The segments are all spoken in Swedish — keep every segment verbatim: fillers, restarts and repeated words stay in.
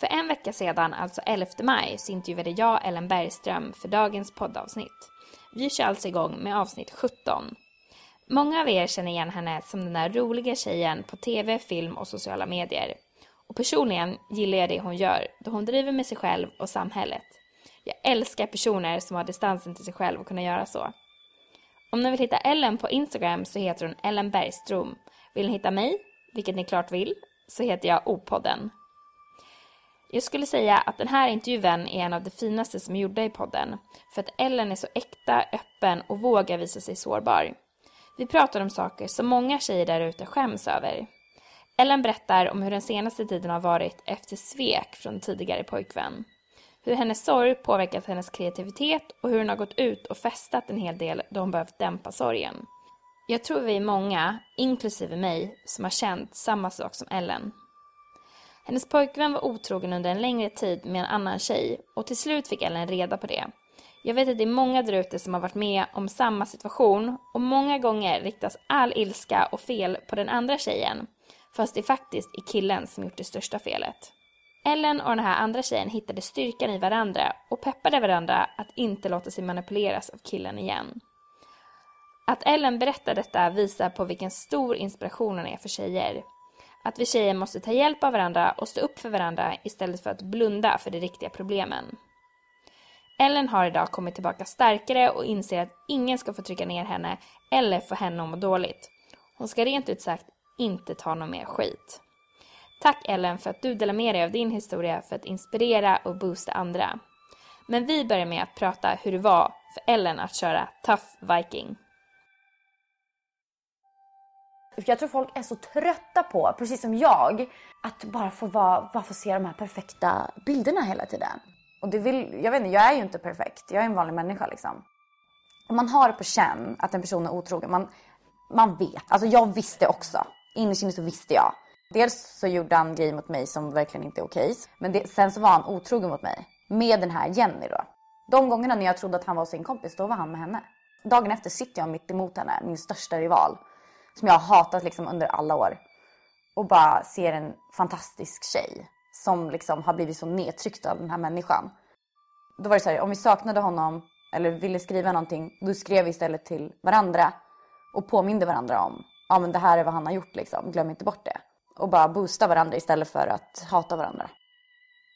För en vecka sedan, alltså elfte maj, så intervjuade jag Ellen Bergström för dagens poddavsnitt. Vi kör alltså igång med avsnitt sjutton. Många av er känner igen henne som den där roliga tjejen på tv, film och sociala medier. Och personligen gillar jag det hon gör, då hon driver med sig själv och samhället. Jag älskar personer som har distansen till sig själv och kunna göra så. Om ni vill hitta Ellen på Instagram så heter hon Ellen Bergström. Vill ni hitta mig, vilket ni klart vill, så heter jag O-podden. Jag skulle säga att den här intervjun är en av de finaste som jag gjorde i podden. För att Ellen är så äkta, öppen och vågar visa sig sårbar. Vi pratar om saker som många tjejer där ute skäms över. Ellen berättar om hur den senaste tiden har varit efter svek från tidigare pojkvän. Hur hennes sorg påverkat hennes kreativitet och hur hon har gått ut och festat en hel del då hon behövt dämpa sorgen. Jag tror vi är många, inklusive mig, som har känt samma sak som Ellen. Hennes pojkvän var otrogen under en längre tid med en annan tjej och till slut fick Ellen reda på det. Jag vet att det är många där ute som har varit med om samma situation och många gånger riktas all ilska och fel på den andra tjejen, fast det faktiskt är killen som gjort det största felet. Ellen och den här andra tjejen hittade styrkan i varandra och peppade varandra att inte låta sig manipuleras av killen igen. Att Ellen berättar detta visar på vilken stor inspirationen är för tjejer. Att vi tjejer måste ta hjälp av varandra och stå upp för varandra istället för att blunda för de riktiga problemen. Ellen har idag kommit tillbaka starkare och inser att ingen ska få trycka ner henne eller få henne att må dåligt. Hon ska rent ut sagt inte ta någon mer skit. Tack Ellen för att du delar med dig av din historia för att inspirera och boosta andra. Men vi börjar med att prata hur det var för Ellen att köra Tough Viking. Jag tror folk är så trötta på, precis som jag, att bara få, vara, bara få se de här perfekta bilderna hela tiden. Och det vill, jag vet inte, jag är ju inte perfekt. Jag är en vanlig människa liksom. Man har på känn att en person är otrogen. Man, man vet. Alltså jag visste också. Innerst inne så visste jag. Dels så gjorde han grejer mot mig som verkligen inte är okej. Men det, sen så var han otrogen mot mig. Med den här Jenny då. De gångerna när jag trodde att han var sin kompis, då var han med henne. Dagen efter sitter jag mitt emot henne. Min största rival. Som jag har hatat liksom under alla år. Och bara ser en fantastisk tjej. Som liksom har blivit så nedtryckt av den här människan. Då var det så här, om vi saknade honom eller ville skriva någonting, då skrev vi istället till varandra och påminde varandra om, ja men det här är vad han har gjort liksom, glöm inte bort det. Och bara boosta varandra istället för att hata varandra.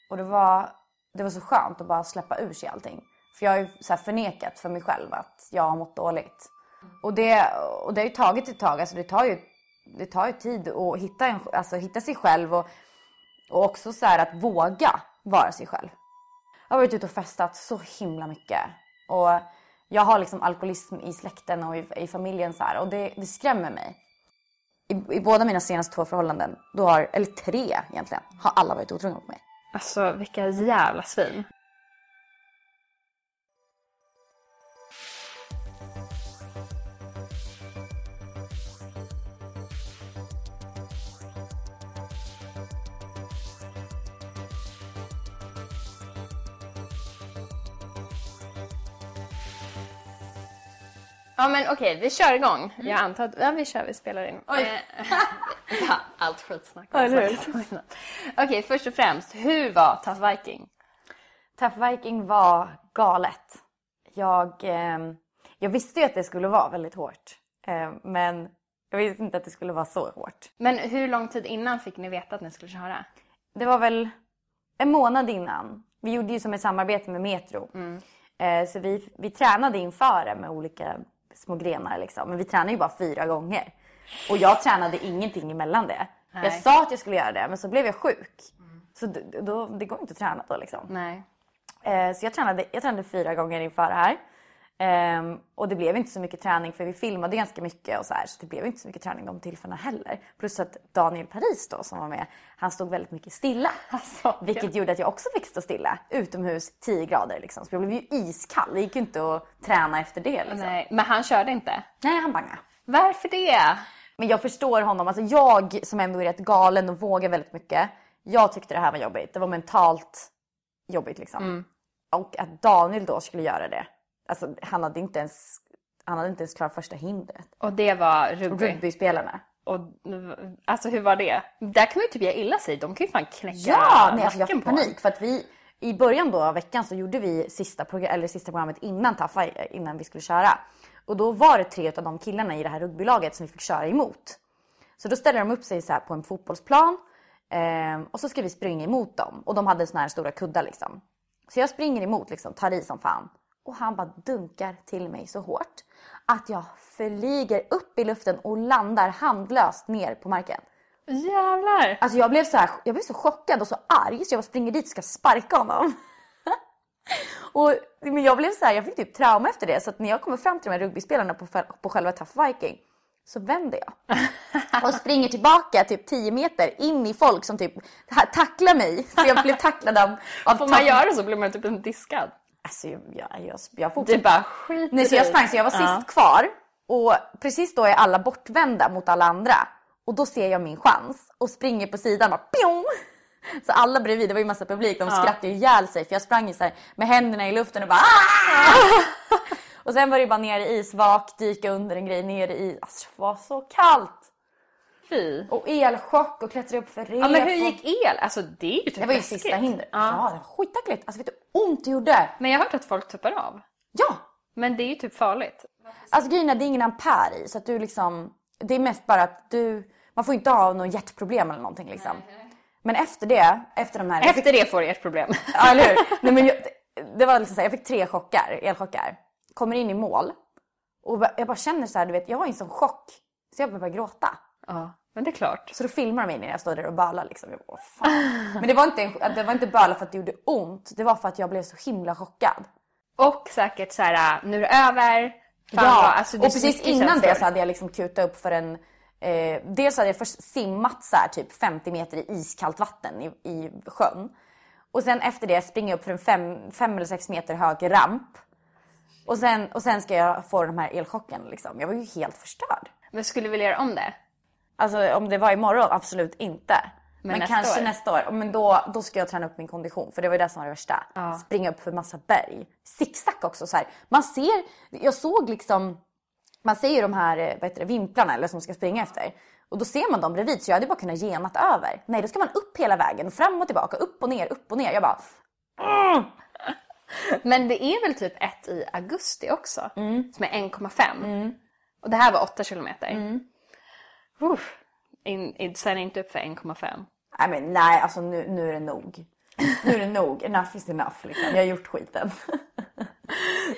Och det var, det var så skönt att bara släppa ur sig allting. För jag har ju så här förnekat för mig själv att jag har mått dåligt. Och det, och det har ju tagit ett tag, alltså det tar ju, det tar ju tid att hitta, en, alltså hitta sig själv och Och också så här att våga vara sig själv. Jag har varit ute och festat så himla mycket. Och jag har liksom alkoholism i släkten och i, i familjen så här. Och det, det skrämmer mig. I, I båda mina senaste två förhållanden, då har, eller tre egentligen, har alla varit otrogna mot mig. Alltså vilka jävla svin. Ja men okej, vi kör igång. Mm. Jag antar att ja, vi kör, vi spelar in. Oj. Ja, allt skitsnack. Okej, okay, först och främst, hur var Tough Viking? Tough Viking var galet. Jag, eh, jag visste ju att det skulle vara väldigt hårt. Eh, men Jag visste inte att det skulle vara så hårt. Men hur lång tid innan fick ni veta att ni skulle köra? Det var väl en månad innan. Vi gjorde ju som ett samarbete med Metro. Mm. Så vi, vi tränade inför det med olika små grenar liksom. Men vi tränade ju bara fyra gånger. Och jag tränade ingenting emellan det. Nej. Jag sa att jag skulle göra det, men så blev jag sjuk. Mm. Så då, då, det går inte att träna då liksom. Nej. Så jag tränade, jag tränade fyra gånger inför det här. Um, och det blev inte så mycket träning, för vi filmade ganska mycket och så här, så det blev inte så mycket träning de tillfällena heller. Plus att Daniel Paris då, som var med, han stod väldigt mycket stilla. Alltså, vilket gjorde att jag också fick stå stilla utomhus tio grader liksom. Så jag blev ju iskall. Det gick ju inte att träna efter det liksom. Nej, men han körde inte? Nej, han bangade. Varför det? Men jag förstår honom. Alltså jag som ändå är rätt galen och vågar väldigt mycket. Jag tyckte det här var jobbigt. Det var mentalt jobbigt liksom. Mm. Och att Daniel då skulle göra det. Alltså, han hade inte ens, han hade inte ens klarat första hindret. Och det var rugby. Rugbyspelarna. Och, alltså hur var det? Där kan man ju typ göra illa sig. De kan ju fan knäcka. Ja, nej, alltså, jag fick panik. För att vi, i början då av veckan så gjorde vi sista, progr- eller sista programmet innan Taffa, innan vi skulle köra. Och då var det tre av de killarna i det här rugbylaget som vi fick köra emot. Så då ställde de upp sig så här på en fotbollsplan. Eh, och så ska vi springa emot dem. Och de hade såna här stora kuddar liksom. Så jag springer emot liksom, tar i som fan. Och han bara dunkar till mig så hårt att jag flyger upp i luften och landar handlöst ner på marken. Jävlar! Alltså jag blev så här, jag blev så chockad och så arg så jag springer dit och ska sparka honom. och, men jag blev så här, jag fick typ trauma efter det. Så att när jag kommer fram till de här rugbyspelarna på, på själva Tough Viking så vänder jag. och springer tillbaka typ tio meter in i folk som typ tacklar mig. Så jag blev tacklad av... av Får man tack- göra så blir man typ en diskad. Alltså jag, jag, jag fortsatte. Du bara skiter. Nej, så jag sprang, så jag var sist ja. kvar. Och precis då är alla bortvända mot alla andra. Och då ser jag min chans. Och springer på sidan och bara pjong! Så alla bredvid, det var ju en massa publik. De ja. skrattade ju ihjäl sig. För jag sprang ju så här med händerna i luften och bara ja. Och sen var det bara ner i isvak, dyka under en grej, ner i is. Alltså det var så kallt. Fy. Och elchock och klättra upp för rep. Ja, men hur gick el? Alltså det är ju typ Det var ju läskigt. Sista hinder. Ja, ja det var skitackligt. Alltså vet du, ont det gjorde. Men jag har hört att folk tuppar av. Ja. Men det är ju typ farligt. Alltså grejerna, det är ingen ampere i. Så att du liksom, det är mest bara att du, man får inte ha någon hjärtproblem eller någonting liksom. Nej. Men efter det, efter de här. Efter fick, det får du hjärtproblem. Ja, eller hur? Nej, men jag, det var liksom så här, jag fick tre chockar, elchockar. Kommer in i mål. Och jag bara känner så här, du vet, jag var i en sån chock. Så jag började bara gråta. Ja. Men det är klart. Så då filmar de mig när jag står där och bölar liksom. Jag bara, fan. Men det var inte, det var inte böla för att det gjorde ont. Det var för att jag blev så himla chockad. Och säkert så här, nu är det över. Fan, ja, vad, alltså, det och precis innan känslor. Det så hade jag liksom kutat upp för en... Eh, dels hade jag först simmat så här, typ femtio meter i iskallt vatten i, i sjön. Och sen efter det springer jag upp för en fem, fem eller sex meter hög ramp. Och sen, och sen ska jag få de här elchocken liksom. Jag var ju helt förstörd. Men skulle vi vilja göra om det? Alltså om det var imorgon, absolut inte. Men, men nästa kanske år. nästa år. Men då, då ska jag träna upp min kondition. För det var ju det som var det värsta. Ja. Springa upp för massa berg. Zigzag också så här. Man ser, jag såg liksom, man ser ju de här vad heter det, vimplarna eller som ska springa efter. Och då ser man dem bredvid så jag hade bara kunnat genat över. Nej, då ska man upp hela vägen. Fram och tillbaka, upp och ner, upp och ner. Jag bara... Mm. Men det är väl typ ett i augusti också. Mm. Som är en komma fem. Mm. Och det här var åtta kilometer. Mm. Uff, in, in, sen inte upp för en komma fem. I mean, nej, alltså nu, nu är det nog. Nu är det nog. Enough is enough. Liksom. Jag har gjort skiten.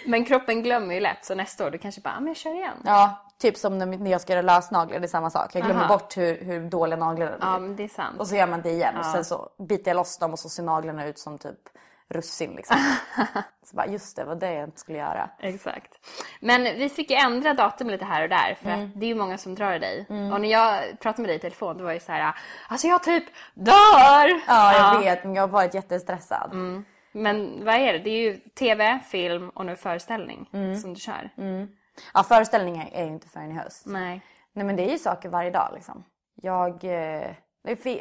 Men kroppen glömmer ju lätt. Så nästa år du kanske bara, men jag kör igen. Ja, typ som när jag ska göra lösnaglar. Det är samma sak. Jag glömmer Aha. bort hur, hur dåliga naglar det är. Ja, men det är sant. Och så gör man det igen. Ja. Och sen så biter jag loss dem och så ser naglarna ut som typ russin liksom. Så bara, just det, vad det jag inte skulle göra. Exakt. Men vi fick ju ändra datum lite här och där. För mm. att det är ju många som drar i dig. Mm. Och när jag pratade med dig i telefon, det var ju så här, alltså jag typ dör! Ja, jag ja. vet, men jag har varit jättestressad. Mm. Men vad är det? Det är ju tv, film och nu föreställning mm. som du kör. Mm. Ja, föreställningar är ju inte förrän i höst. Nej. Nej, men det är ju saker varje dag liksom. Jag... Eh...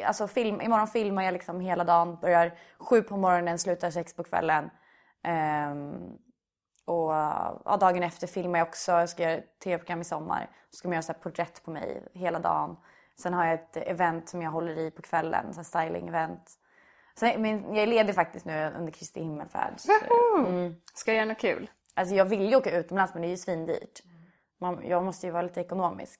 Alltså film, imorgon filmar jag liksom hela dagen. Börjar sju på morgonen, slutar sex på kvällen. Um, och ja, dagen efter filmar jag också. Jag ska göra ett tv-program i sommar. Så ska man göra så här porträtt på mig hela dagen. Sen har jag ett event som jag håller i på kvällen. Så här styling-event. Sen, men jag är ledig faktiskt nu under Kristi Himmelfärd. Mm. Ska jag göra något kul? Alltså jag vill ju åka utomlands men det är ju svindyrt. Man, jag måste ju vara lite ekonomisk.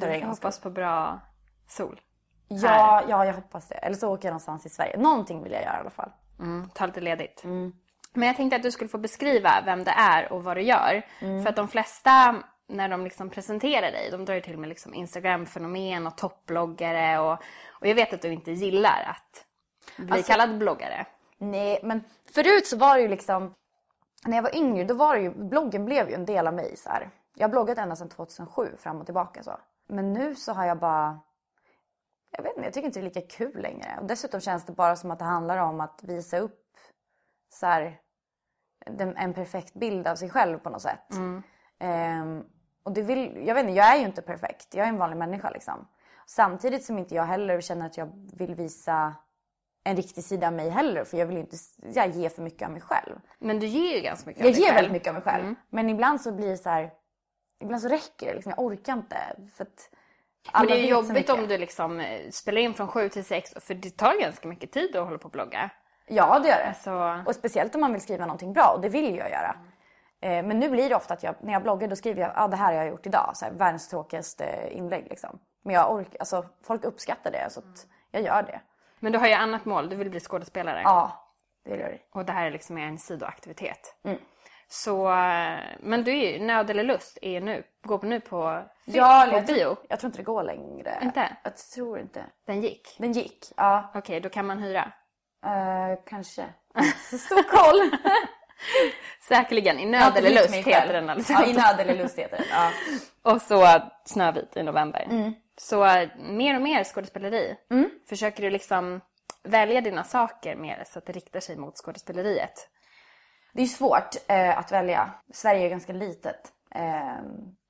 För vi hoppas på bra sol. Ja, ja, jag hoppas det. Eller så åker jag någonstans i Sverige. Någonting vill jag göra i alla fall. Mm, ta lite ledigt. Mm. Men jag tänkte att du skulle få beskriva vem det är och vad du gör. Mm. För att de flesta, när de liksom presenterar dig, de drar ju till med liksom Instagram-fenomen och toppbloggare. Och, och jag vet att du inte gillar att bli alltså, kallad bloggare. Nej, men förut så var det ju liksom... När jag var yngre, då var det ju... Bloggen blev ju en del av mig så här. Jag har bloggat ända sedan tjugohundrasju, fram och tillbaka så. Men nu så har jag bara... Jag vet inte, jag tycker inte det är lika kul längre. Och dessutom känns det bara som att det handlar om att visa upp så här, den, en perfekt bild av sig själv på något sätt. Mm. Um, och det vill, jag vet inte, jag är ju inte perfekt. Jag är en vanlig människa liksom. Samtidigt som inte jag heller känner att jag vill visa en riktig sida av mig heller. För jag vill ju inte jag ger för mycket av mig själv. Men du ger ju ganska mycket jag av dig själv. Jag ger väldigt mycket av mig själv. Mm. Men ibland så blir det så här, ibland så räcker det liksom. Jag orkar inte för att... Alla men det är jobbigt om du liksom spelar in från sju till sex. För det tar ganska mycket tid att hålla på och blogga. Ja, det gör det. Alltså... Och speciellt om man vill skriva någonting bra. Och det vill jag göra. Mm. Men nu blir det ofta att jag, när jag bloggar, då skriver jag ah, det här har jag gjort idag. Så här, världens tråkigaste inlägg liksom. Men jag orkar, alltså, folk uppskattar det. Så att jag gör det. Men du har ju annat mål. Du vill bli skådespelare. Ja, det gör det. Och det här är liksom en sidoaktivitet. Mm. Så, men du är ju, nöd eller lust är nu, går på nu på, film, ja, på jag bio. Tror, jag tror inte det går längre. Inte? Jag tror inte. Den gick? Den gick, ja. Okej, okay, då kan man hyra? Uh, kanske. Så stor koll. Säkerligen, i nöd eller lust heter den alltså. Ja, i nöd eller lust heter den, ja. Och så Snövit i november. Mm. Så mer och mer skådespeleri. Mm. Försöker du liksom välja dina saker mer så att det riktar sig mot skådespeleriet? Det är svårt eh, att välja. Sverige är ganska litet. Eh,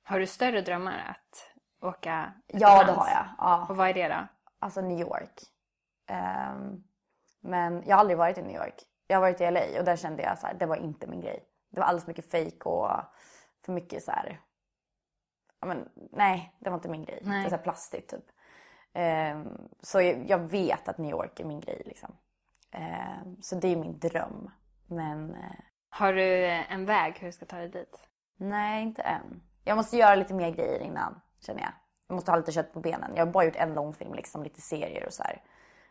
har du större drömmar att åka utomlands? Ja, det har jag. Ja. Och vad är det då? Alltså New York. Eh, men jag har aldrig varit i New York. Jag har varit i L A och där kände jag att det var inte min grej. Det var alldeles mycket fake och för mycket så här... Ja, men, nej, det var inte min grej. Nej. Det är så här plastigt typ. Eh, så jag, jag vet att New York är min grej liksom. Eh, så det är min dröm. Men... Eh, har du en väg hur du ska ta dig dit? Nej, inte än. Jag måste göra lite mer grejer innan, känner jag. Jag måste ha lite kött på benen. Jag har bara gjort en långfilm, liksom, lite serier och så här.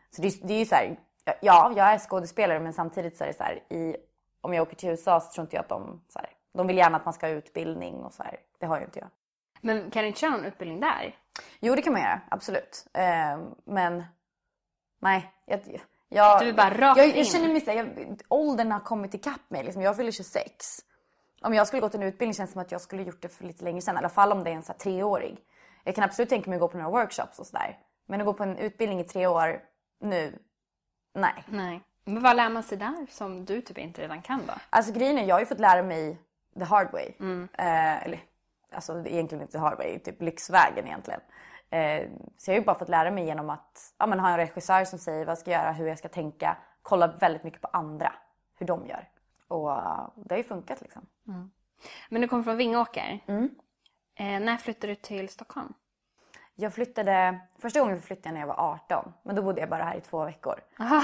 Så det, det är ju så här, ja, jag är skådespelare, men samtidigt så är det så här, i, om jag åker till U S A så tror inte jag att de, så här, de vill gärna att man ska ha utbildning och så här. Det har ju inte jag. Men kan du inte köra någon utbildning där? Jo, det kan man göra, absolut. Eh, men, nej, jag... Jag, du bara rakt jag, jag känner mig så här, åldern har kommit ikapp mig liksom. Jag fyller tjugosex. Om jag skulle gå till en utbildning känns det som att jag skulle gjort det för lite längre sedan. I alla fall om det är en så här, treårig. Jag kan absolut tänka mig att gå på några workshops och sådär. Men att gå på en utbildning i tre år nu, nej. nej. Men vad lär man sig där som du typ inte redan kan då? Alltså grejen är, jag har ju fått lära mig the hard way. Mm. Eh, eller, alltså egentligen inte the hard way, typ lyxvägen egentligen. Så jag har ju bara fått lära mig genom att ja, men ha en regissör som säger vad jag ska göra, hur jag ska tänka. Kolla väldigt mycket på andra, hur de gör. Och det har ju funkat liksom. Mm. Men du kommer från Vingåker. Mm. Eh, när flyttade du till Stockholm? Jag flyttade, första gången flyttade jag när jag var arton. Men då bodde jag bara här i två veckor. Aha.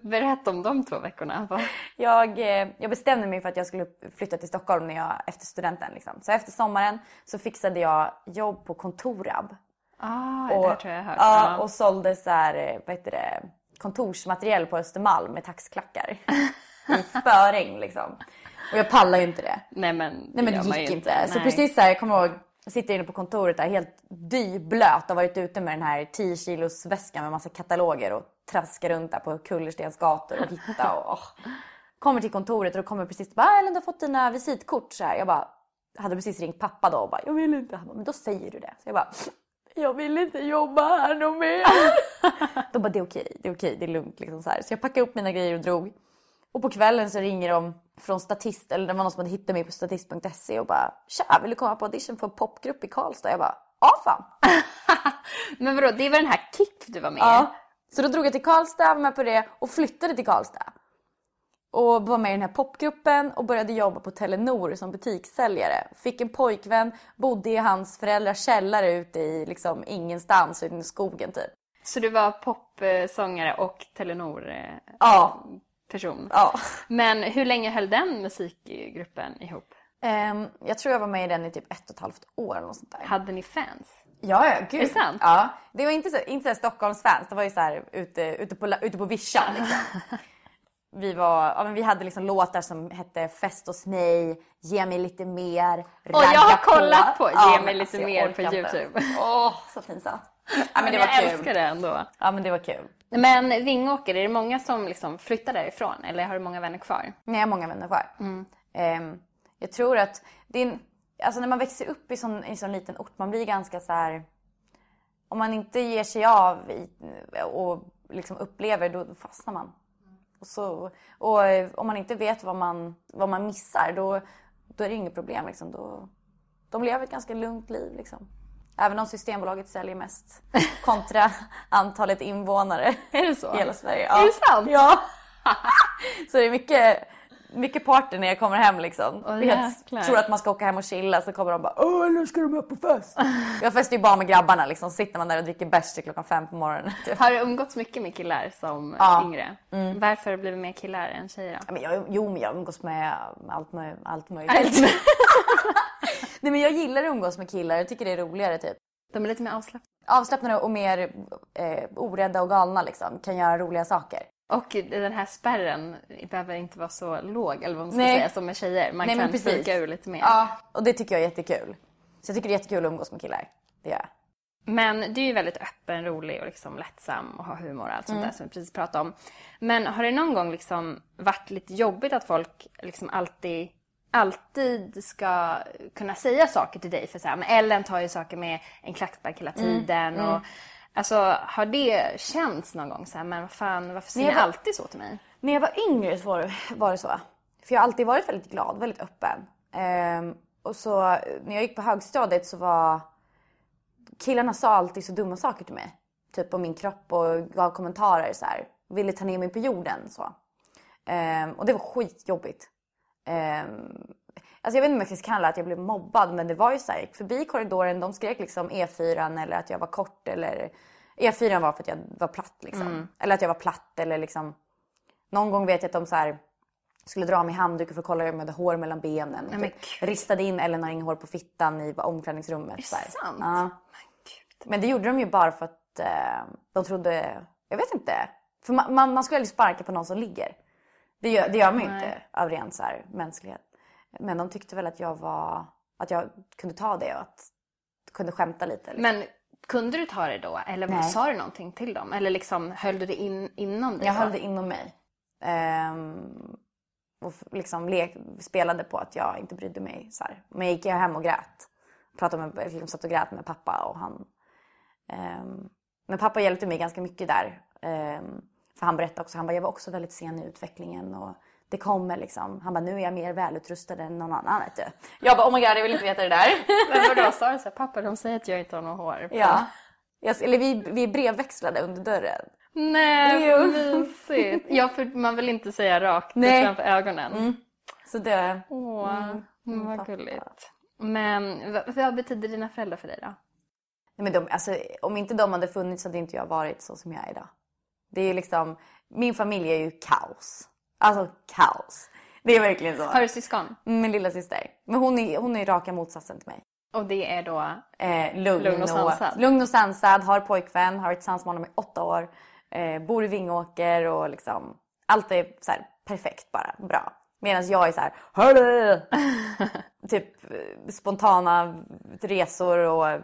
Berätta om de två veckorna. jag, jag bestämde mig för att jag skulle flytta till Stockholm när jag, efter studenten. Liksom. Så efter sommaren så fixade jag jobb på Kontorab. Ah, och, det tror jag jag hört. Ja, och sålde så här, vad heter det, kontorsmaterial på Östermalm med taxklackar. En spöring liksom. Och jag pallar ju inte det. Nej men, Nej, men det gick inte. inte. Så precis så här, jag kommer ihåg. Jag sitter inne på kontoret där, helt dyblöt. Jag har varit ute med den här tio kilos väskan med massa kataloger och traskar runt där på Kullerstens gator och hitta. Och, oh. Kommer till kontoret och då kommer precis, bara, Ellen, du har fått dina visitkort. Så här. Jag bara, hade precis ringt pappa då och bara, jag vill inte. Han bara, men då säger du det. Så jag bara, jag vill inte jobba här någon mer. Då bara, det är okej, det är okej, det är lugnt. Liksom, så här. Så jag packade upp mina grejer och drog. Och på kvällen så ringer de från Statist, eller det var någon som hade hittat mig på Statist punkt se och bara, tja, vill du komma på audition för en popgrupp i Karlstad? Jag bara, ja fan. Men vadå, det var den här Kick du var med i. Ja, så då drog jag till Karlstad, var med på det och flyttade till Karlstad. Och var med i den här popgruppen och började jobba på Telenor som butikssäljare. Fick en pojkvän, bodde i hans föräldrars källare ute i liksom ingenstans, ute i skogen typ. Så du var popsångare och Telenor? Ja. Person. Ja. Men hur länge höll den musikgruppen ihop? Um, jag tror jag var med i den i typ ett och ett halvt år eller något sånt där. Hade ni fans? Ja, ja, gud. Är det sant? Ja. Det var inte så, inte så Stockholms fans. Det var ju så här ute, ute på, ute på Vischa liksom. Vi, var, ja, men vi hade liksom låtar som hette Fest hos mig, Ge mig lite mer, Ragga. Och jag har kollat på, på Ge ja, mig lite alltså, mer på YouTube. Åh, oh, så pinsamt. Ja, men det var jag kul. Älskar det ändå. Ja, men det var kul. Men Vingåker, är det många som liksom flyttar därifrån? Eller har du många vänner kvar? Nej, jag har många vänner kvar. Mm. Um, jag tror att din, alltså när man växer upp i sån, i sån liten ort, man blir ganska så här... Om man inte ger sig av i, och liksom upplever, då fastnar man. Och, så, och om man inte vet vad man, vad man missar, då, då är det inget problem. Liksom. Då, de lever ett ganska lugnt liv. Liksom. Även om Systembolaget säljer mest kontra antalet invånare är det så? I hela Sverige. Ja. Är det sant? Ja. Så det är mycket, mycket party när jag kommer hem. Liksom. Oh, jag tror att man ska åka hem och chilla, så kommer de bara, åh, nu ska de upp på fest. Jag festar ju bara med grabbarna. Liksom. Sitter man där och dricker bärs till klockan fem på morgonen. Typ. Har du umgåtts mycket med killar som ja. yngre? Mm. Varför har du blivit mer killar än tjejer då? Men jag, jo, men jag umgås med allt, möj- allt möjligt. Allt möjligt. Nej, men jag gillar att umgås med killar. Jag tycker det är roligare typ. De är lite mer avslappnade. Avslappnade och mer eh, orädda och galna liksom. Kan göra roliga saker. Och den här spärren behöver inte vara så låg, eller vad man ska Nej. säga, som med tjejer. Man Nej, kan fika ur lite mer. Ja, och det tycker jag är jättekul. Så jag tycker det är jättekul att umgås med killar. Det gör jag. Men du är ju väldigt öppen, rolig och liksom lättsam och har humor och allt sånt mm. där som vi precis pratade om. Men har det någon gång liksom varit lite jobbigt att folk liksom alltid... alltid ska kunna säga saker till dig, för så här, men Ellen tar ju saker med en klackspark hela tiden mm, och mm. alltså har det känts någon gång så här, men fan, varför säger ni alltid så till mig? När jag var yngre så var, var det så, för jag har alltid varit väldigt glad, väldigt öppen. Ehm, och så när jag gick på högstadiet så var killarna sa alltid så dumma saker till mig, typ om min kropp, och gav kommentarer så här, ville ta ner mig på jorden så. Ehm, och det var skitjobbigt. Um, alltså jag vet inte om jag kan kalla att jag blev mobbad, men det var ju så här, förbi korridoren, de skrek liksom E fyran eller att jag var kort, eller E fyran var för att jag var platt liksom. Mm. Eller att jag var platt, eller liksom någon gång vet jag att de så här skulle dra mig handduken för att kolla om jag hade hår mellan benen. Nej, typ. Ristade in eller har inget hår på fittan i omklädningsrummet. Är så här. Sant? Ja. Men, Gud. Men det gjorde de ju bara för att uh, de trodde, jag vet inte, för man, man, man skulle aldrig sparka på någon som ligger. Det gör, det gör man ju Nej. inte av ren så här, mänsklighet. Men de tyckte väl att jag var, att jag kunde ta det och att kunde skämta lite. Liksom. Men kunde du ta det då? Eller vad, sa du någonting till dem? Eller liksom, höll du det in, inom dig? Jag då? höll det inom mig. Ehm, och liksom le, spelade på att jag inte brydde mig. Så här. Men jag gick hem och grät. Pratade med, liksom, satt och grät med pappa och han. Ehm, men pappa hjälpte mig ganska mycket där. Ehm, För han berättade också, han bara, jag var också väldigt sen i utvecklingen och det kommer liksom. Han bara, nu är jag mer välutrustad än någon annan, vet du. Jag bara, oh my god, jag vill inte veta det där. Men vadå, sa du så här, pappa, de säger att jag inte har något hår. Ja, jag, eller vi, vi brevväxlade under dörren. Nej, vad mysigt. Ja, för man vill inte säga rakt framför ögonen. Mm. Så det... Åh, mm, vad pappa. Gulligt. Men vad, vad betyder dina föräldrar för dig då? Nej, men de, alltså, om inte de hade funnits hade inte jag varit så som jag är idag. Det är liksom, min familj är ju kaos. Alltså kaos. Det är verkligen så. Har du syskon? Min lilla syster. Men hon är, hon är raka motsatsen till mig. Och det är då? Eh, lugn, lugn och sansad. Och, lugn och sansad. Har pojkvän. Har ett sansmål med åtta år. Eh, bor i Vingåker. Och liksom, allt är så här perfekt bara. Bra. Medan jag är så här, hörru! Typ spontana resor. Och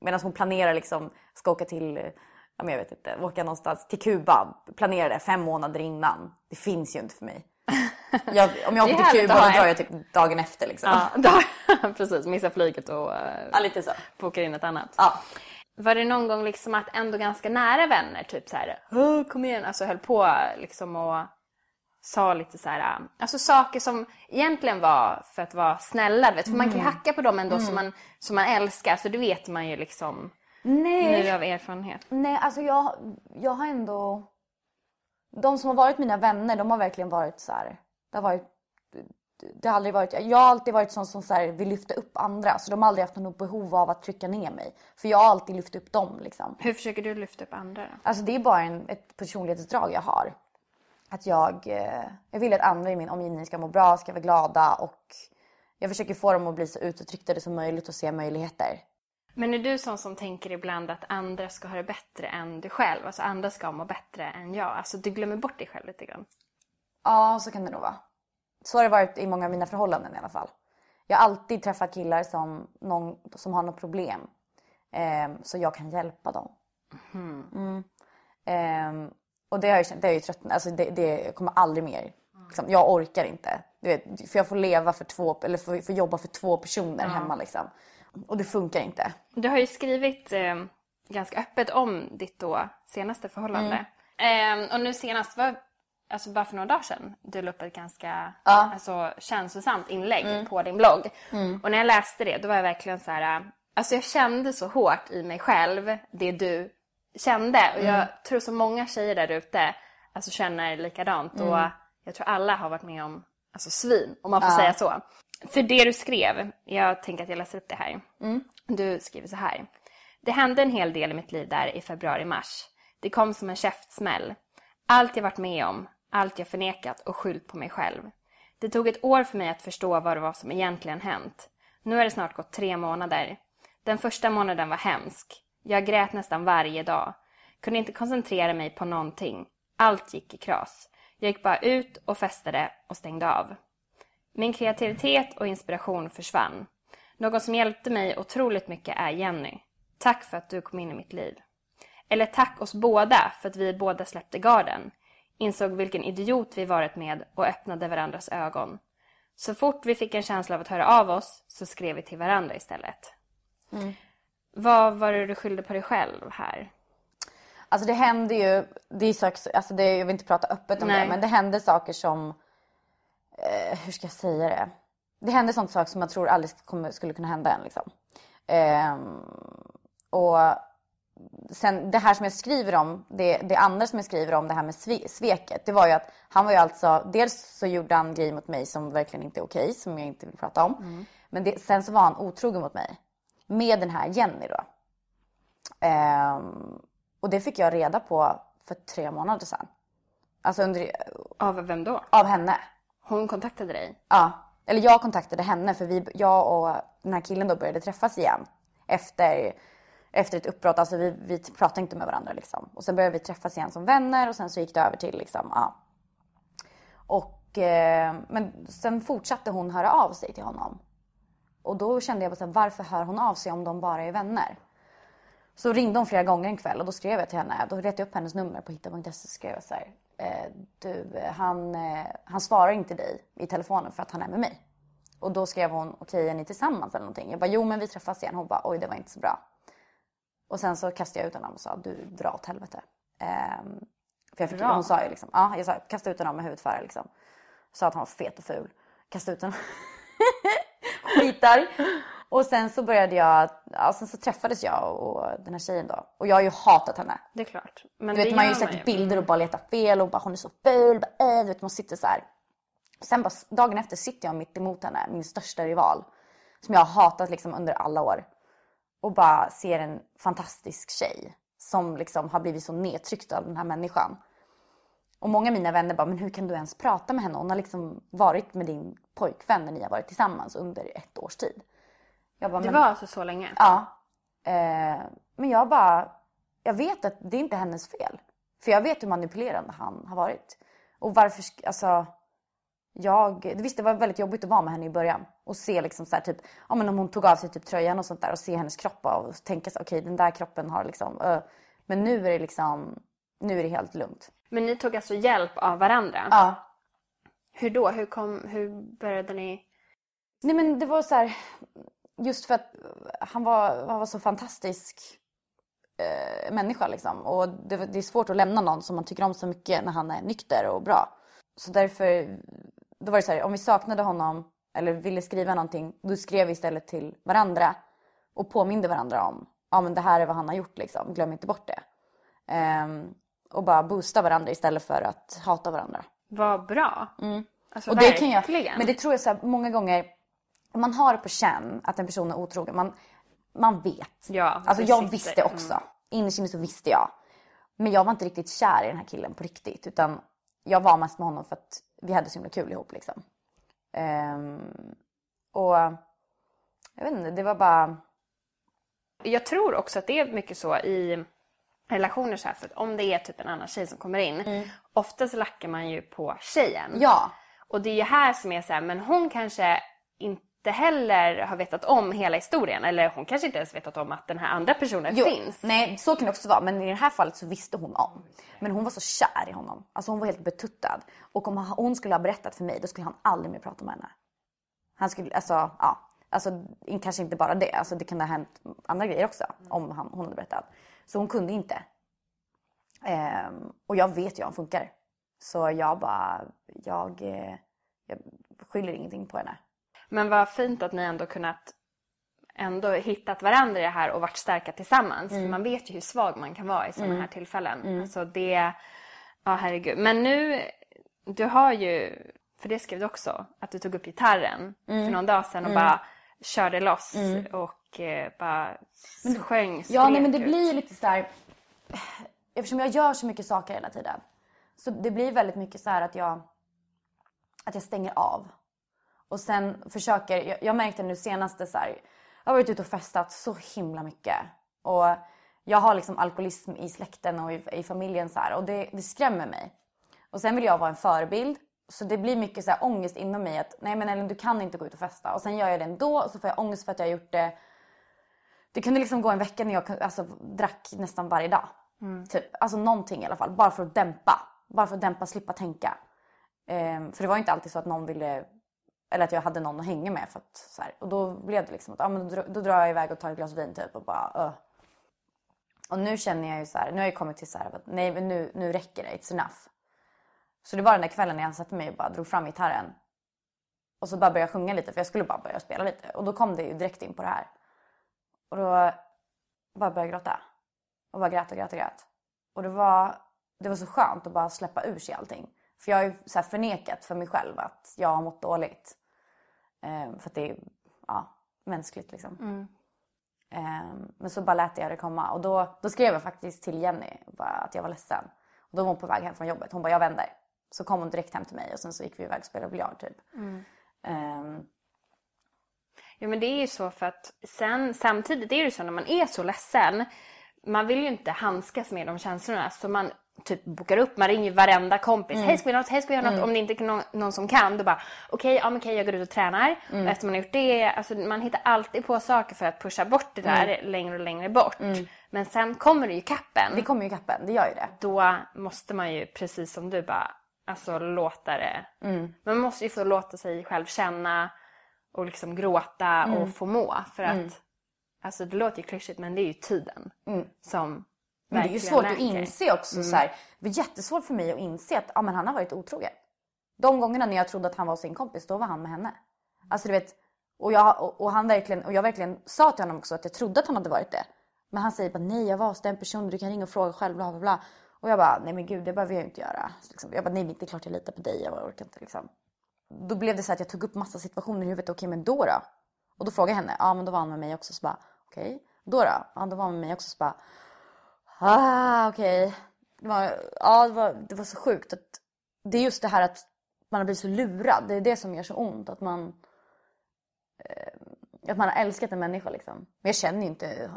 medan hon planerar liksom, ska åka till... Jag vet inte, åka någonstans till Kuba, planera det fem månader innan. Det finns ju inte för mig. Jag, om jag åker till Kuba, då drar jag typ dagen efter. Liksom. Ja, dag, precis, missar flyget och ja, lite så. Bokar in ett annat. Ja. Var det någon gång liksom att ändå ganska nära vänner, typ så här, kom igen, alltså höll på liksom och sa lite så här, alltså saker som egentligen var för att vara snälla, vet, för man kan ju hacka på dem ändå mm. som, man, som man älskar, så det vet man ju liksom. Nej. Nu av erfarenhet. Nej, alltså jag, jag har ändå... De som har varit mina vänner, de har verkligen varit så här... Det har, varit, det har aldrig varit... Jag har alltid varit sån som så här, vill lyfta upp andra. Så de har aldrig haft något behov av att trycka ner mig. För jag har alltid lyft upp dem, liksom. Hur försöker du lyfta upp andra då? Alltså det är bara en, ett personlighetsdrag jag har. Att jag... Jag vill att andra i min omgivning ska må bra, ska vara glada och... Jag försöker få dem att bli så utåtriktade som möjligt och se möjligheter. Men är du sån som tänker ibland att andra ska ha det bättre än du själv? Alltså andra ska må bättre än jag. Alltså du glömmer bort dig själv lite grann. Ja, så kan det nog vara. Så har det varit i många av mina förhållanden i alla fall. Jag har alltid träffat killar som, någon, som har något problem. Eh, så jag kan hjälpa dem. Mm. Mm. Eh, och det har jag, det har jag tröttnat. Alltså det, det kommer aldrig mer. Liksom, jag orkar inte. Du vet, för jag får leva för två, eller får, får jobba för två personer mm. hemma liksom. Och det funkar inte. Du har ju skrivit eh, ganska öppet om ditt då senaste förhållande. Mm. Eh, och nu senast var, alltså bara för några dagar sedan, du la upp ett ganska ja. alltså, känslosamt inlägg mm. på din blogg. Mm. Och när jag läste det, då var jag verkligen så här, alltså jag kände så hårt i mig själv det du kände. Och mm. jag tror så många tjejer där ute alltså, känner likadant. Mm. Och jag tror alla har varit med om alltså, svin, om man får ja. säga så. För det du skrev, jag tänker att jag läser upp det här. Mm. Du skriver så här. Det hände en hel del i mitt liv där i februari-mars. Det kom som en käftsmäll. Allt jag varit med om, allt jag förnekat och skyllt på mig själv. Det tog ett år för mig att förstå vad det var som egentligen hänt. Nu har det snart gått tre månader. Den första månaden var hemsk. Jag grät nästan varje dag. Kunde inte koncentrera mig på någonting. Allt gick i kras. Jag gick bara ut och festade och stängde av. Min kreativitet och inspiration försvann. Någon som hjälpte mig otroligt mycket är Jenny. Tack för att du kom in i mitt liv. Eller tack oss båda för att vi båda släppte garden. Insåg vilken idiot vi varit med och öppnade varandras ögon. Så fort vi fick en känsla av att höra av oss så skrev vi till varandra istället. Mm. Vad var det du skyllde på dig själv här? Alltså det hände ju, det är saker, alltså det, jag vill inte prata öppet om Nej. det, men det hände saker som... Eh, hur ska jag säga det? Det hände sånt saker som jag tror aldrig skulle kunna hända än. Liksom. Eh, och sen det här som jag skriver om, det, det andra som jag skriver om, det här med sve, sveket. Det var ju att han var ju alltså, dels så gjorde han grejer mot mig som verkligen inte är okej, som jag inte vill prata om. Mm. Men det, sen så var han otrogen mot mig. Med den här Jenny då. Eh, och det fick jag reda på för tre månader sedan. Alltså under... Av vem då? Av henne. Hon kontaktade dig? Ja, eller jag kontaktade henne för vi, jag och den här killen då började träffas igen efter, efter ett uppbrott. Alltså vi, vi pratade inte med varandra liksom. Och sen började vi träffas igen som vänner och sen så gick det över till liksom, ja. Och, eh, men sen fortsatte hon höra av sig till honom. Och då kände jag bara så här, varför hör hon av sig om de bara är vänner? Så ringde hon flera gånger en kväll och då skrev jag till henne. Då retade jag upp hennes nummer på hitta punkt se och skrev jag så här. Du, han, han svarar inte dig i telefonen för att han är med mig. Och då skrev hon, okej, är ni tillsammans eller någonting? Jag bara, jo men vi träffas igen. Hon bara, oj det var inte så bra. Och sen så kastade jag ut honom och sa, du drar åt helvete. Ehm, för jag fick, hon sa ju liksom, ja jag sa, kasta ut honom med huvudet före liksom. Sa att han var fet och ful. Kasta ut honom. Skitar. Och sen så började jag, ja, sen så träffades jag och den här tjejen då. Och jag har ju hatat henne. Det är klart. Men du vet, man har ju sett bilder och bara letat fel och bara hon är så ful. Bara, äh, du vet, man sitter så här. Sen bara, dagen efter sitter jag mitt emot henne, min största rival. Som jag har hatat liksom under alla år. Och bara ser en fantastisk tjej. Som liksom har blivit så nedtryckt av den här människan. Och många av mina vänner bara, men hur kan du ens prata med henne? Hon har liksom varit med din pojkvän när ni har varit tillsammans under ett års tid. Jag bara, det men, var alltså så länge? Ja. Eh, men jag bara... Jag vet att det är inte hennes fel. För jag vet hur manipulerande han har varit. Och varför... Alltså... Jag... Visst, det var väldigt jobbigt att vara med henne i början. Och se liksom så här typ... Ja, men om hon tog av sig typ tröjan och sånt där. Och se hennes kropp och tänka så okej, okay, den där kroppen har liksom... Uh, men nu är det liksom... Nu är det helt lugnt. Men ni tog alltså hjälp av varandra? Ja. Hur då? Hur kom... Hur började ni... Nej, men det var så här... Just för att han var, han var så fantastisk eh, människa liksom. Och det, det är svårt att lämna någon som man tycker om så mycket när han är nykter och bra. Så därför, då var det så här, om vi saknade honom eller ville skriva någonting, då skrev vi istället till varandra och påminde varandra om, ja men det här är vad han har gjort liksom, glöm inte bort det. Ehm, och bara boosta varandra istället för att hata varandra. Vad bra. Mm. Alltså, och det kan jag, men det tror jag så här, många gånger man har på känn att en person är otrogen. Man, man vet. Ja, alltså jag visste också. Mm. Innerst inne så visste jag. Men jag var inte riktigt kär i den här killen på riktigt. Utan jag var mest med honom för att vi hade så himla kul ihop. Liksom. Um, Och jag vet inte, det var bara... Jag tror också att det är mycket så i relationer så här, för att om det är typ en annan tjej som kommer in, mm. oftast lackar man ju på tjejen. Ja. Och det är ju här som är så här, men hon kanske inte heller har vetat om hela historien, eller hon kanske inte ens vetat om att den här andra personen jo, finns. Nej, så kan det också vara, men i det här fallet så visste hon om. Men hon var så kär i honom. Alltså hon var helt betuttad. Och om hon skulle ha berättat för mig, då skulle han aldrig mer prata med henne. Han skulle, alltså, ja. Alltså kanske inte bara det, alltså det kan ha hänt andra grejer också om han, hon hade berättat. Så hon kunde inte. Ehm, och jag vet ju att han funkar. Så jag bara, jag, jag skyller ingenting på henne. Men vad fint att ni ändå kunnat ändå hittat varandra i det här och varit starka tillsammans. Mm. För man vet ju hur svag man kan vara i sådana mm. här tillfällen. Mm. Alltså det, ja herregud. Men nu, du har ju, för det skrev du också, att du tog upp gitarren mm. för någon dag sedan och mm. bara... körde loss mm. och eh, bara men, sjöng. Ja, nej, men det ut. Blir lite så här... Eftersom jag gör så mycket saker hela tiden. Så det blir väldigt mycket så här att jag, att jag stänger av. Och sen försöker... Jag, jag märkte nu senaste så här... Jag har varit ute och festat så himla mycket. Och jag har liksom alkoholism i släkten och i, i familjen så här. Och det, det skrämmer mig. Och sen vill jag vara en förebild. Så det blir mycket så här ångest inom mig att nej men Ellen, du kan inte gå ut och festa. Och sen gör jag det ändå och så får jag ångest för att jag har gjort det. Det kunde liksom gå en vecka när jag alltså, drack nästan varje dag. Mm. Typ. Alltså någonting i alla fall. Bara för att dämpa. Bara för att dämpa, slippa tänka. Ehm, för det var ju inte alltid så att någon ville... Eller att jag hade någon att hänga med. För att, så här, och då blev det liksom att ah, men då, då drar jag iväg och tar ett glas vin typ. Och bara... Uh. Och nu känner jag ju så här... Nu har jag kommit till så här... Att, nej men nu, nu räcker det. It's enough. Så det var den där kvällen när jag satte mig och bara drog fram gitarren. Och så bara började jag sjunga lite. För jag skulle bara börja spela lite. Och då kom det ju direkt in på det här. Och då bara började jag gråta. Och bara grät och grät och grät. Och det var, det var så skönt att bara släppa ur sig allting. För jag har ju så här förnekat för mig själv att jag har mått dåligt. Ehm, för att det är ja, mänskligt liksom. Mm. Ehm, men så bara lät jag det komma. Och då, då skrev jag faktiskt till Jenny bara att jag var ledsen. Och då var hon på väg hem från jobbet. Hon bara, jag vänder. Så kom hon direkt hem till mig och sen så gick vi iväg och spelade biljard typ. Mm. Um. Ja men det är ju så för att sen samtidigt är det så när man är så ledsen. Man vill ju inte handskas med de känslorna så man typ bokar upp. Man ringer varenda kompis. Mm. Hej ska vi göra något? Hej ska vi göra något? Mm. Om det inte är någon, någon som kan då bara okej, okay, ja men okej okay, jag går ut och tränar. Mm. Och efter man har gjort det, alltså man hittar alltid på saker för att pusha bort det där mm. längre och längre bort. Mm. Men sen kommer det ju kappen. Det kommer ju kappen, det gör ju det. Då måste man ju precis som du bara alltså låta det. Mm. Man måste ju få låta sig själv känna och liksom gråta mm. och få må. För att, mm. alltså det låter ju klyschigt men det är ju tiden mm. som men det är ju svårt läker. Att inse också mm. så här. Det var jättesvårt för mig att inse att ja, men han har varit otrogen. De gångerna när jag trodde att han var sin kompis, då var han med henne. Alltså du vet, och jag, och, och han verkligen, och jag verkligen sa till honom också att jag trodde att han hade varit det. Men han säger bara, nej jag var hos den personen, du kan ringa och fråga själv, bla bla bla. Och jag bara, nej men gud, det behöver jag inte göra. Jag bara, nej men det är klart jag litar på dig, jag orkar inte liksom. Då blev det så att jag tog upp massa situationer i huvudet, okej men då då? Och då frågade jag henne, ja men då var han med mig också, så bara, okej. Okay. Då då? Ja då var han med mig också, så bara, ah okej. Okay. Det var, ja det var, det var så sjukt. Att, det är just det här att man har blivit så lurad, det är det som gör så ont, att man... Eh, Att man har älskat en människa liksom. Men jag känner ju inte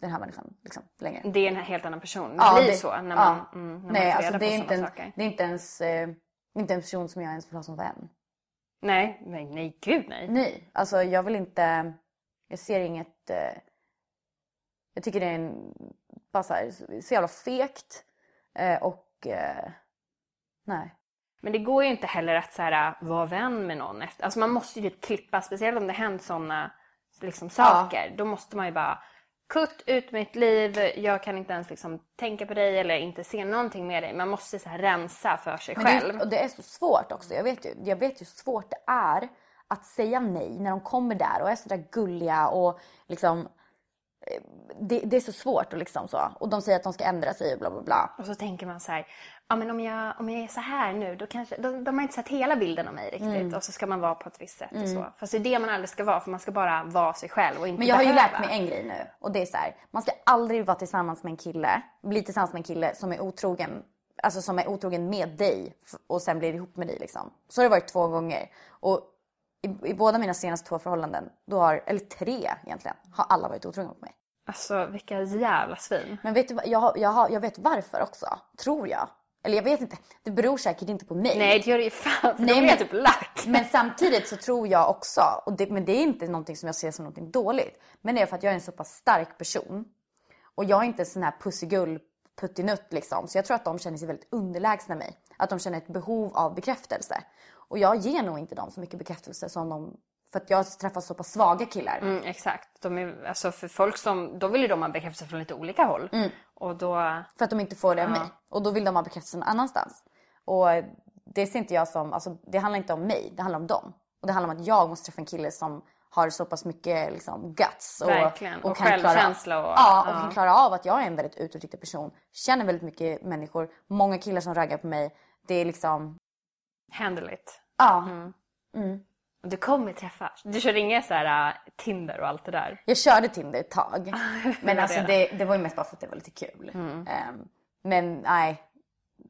den här människan liksom, längre. Det är en helt annan person. Det ja, blir det, så när man, ja. mm, när nej, man får alltså, reda på sådana en, saker. Det är inte ens eh, inte en person som jag ens vill ha som vän. Nej, nej, nej, gud nej. Nej, alltså jag vill inte... Jag ser inget... Eh, jag tycker det är en, bara så, här, så jävla fegt. Eh, och... Eh, nej. Men det går ju inte heller att så här, vara vän med någon. Efter. Alltså man måste ju klippa, speciellt om det hänt sådana liksom, saker. Ja. Då måste man ju bara, kutt ut mitt liv. Jag kan inte ens liksom, tänka på dig eller inte se någonting med dig. Man måste så här, rensa för sig men själv. Det, och det är så svårt också. Jag vet ju, jag vet ju hur svårt det är att säga nej när de kommer där och är så där gulliga. Och liksom, det, det är så svårt. Och, liksom, så. Och de säger att de ska ändra sig och bla bla bla. Och så tänker man så här... Ja, men om jag, om jag är så här nu, då kanske... De, de har inte sett hela bilden av mig riktigt. Mm. Och så ska man vara på ett visst sätt mm. och så. Fast det är det man aldrig ska vara, för man ska bara vara sig själv och inte men jag behöva. Har ju lärt mig en grej nu. Och det är så här, man ska aldrig vara tillsammans med en kille, bli tillsammans med en kille som är otrogen. Alltså som är otrogen med dig och sen blir ihop med dig liksom. Så har det varit två gånger. Och i, i båda mina senaste två förhållanden, då har, eller tre egentligen, har alla varit otrogna mot mig. Alltså, vilka jävla svin. Men vet du, jag, jag, jag vet varför också, tror jag. Eller jag vet inte, det beror säkert inte på mig. Nej, det gör det ju fan, för nej, de är men, typ lack. Men samtidigt så tror jag också, och det, men det är inte någonting som jag ser som någonting dåligt. Men det är för att jag är en så pass stark person. Och jag är inte en sån här pussigull puttinutt liksom. Så jag tror att de känner sig väldigt underlägsna mig. Att de känner ett behov av bekräftelse. Och jag ger nog inte dem så mycket bekräftelse som de... För att jag träffar så pass svaga killar. Mm, exakt. De är, alltså för folk som, då vill ju de ha bekräftelse från lite olika håll. Mm. Och då... För att de inte får det av mig. Och då vill de ha bekräftelse någon annanstans. Och det ser inte jag som... Alltså, det handlar inte om mig, det handlar om dem. Och det handlar om att jag måste träffa en kille som har så pass mycket liksom, guts. Och, verkligen. Och, och kan självkänsla. Klara, och, ja, och ja. Kan klara av att jag är en väldigt utåtriktad person. Känner väldigt mycket människor. Många killar som raggar på mig. Det är liksom... Händeligt. Ja. Mm. Mm. Du kommer träffa. Du kör inga så här Tinder och allt det där. Jag körde Tinder ett tag. Men alltså det, det var ju mest bara för att det var lite kul. Mm. Um, men nej,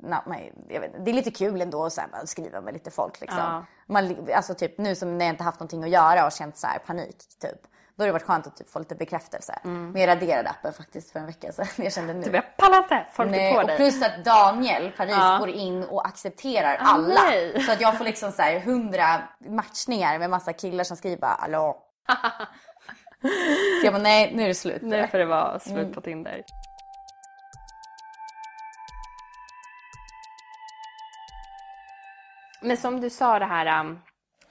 not my, jag vet, det är lite kul ändå att så här, skriva med lite folk liksom. Ja. Man, alltså typ nu som när jag inte haft någonting att göra och känt så här panik typ. Då har det varit skönt att typ få lite bekräftelse. Mm. Men jag raderade appen faktiskt för en vecka sedan. Jag kände nu. Du bara pallar inte. Folk nej, på och dig. Plus att Daniel Paris ja. Går in och accepterar ah, alla. Nej. Så att jag får liksom så här hundra matchningar med massa killar som skriver bara hallå. Så jag bara nej, nu är det slut. Nu får det vara slut mm. på Tinder. Men som du sa det här... Um...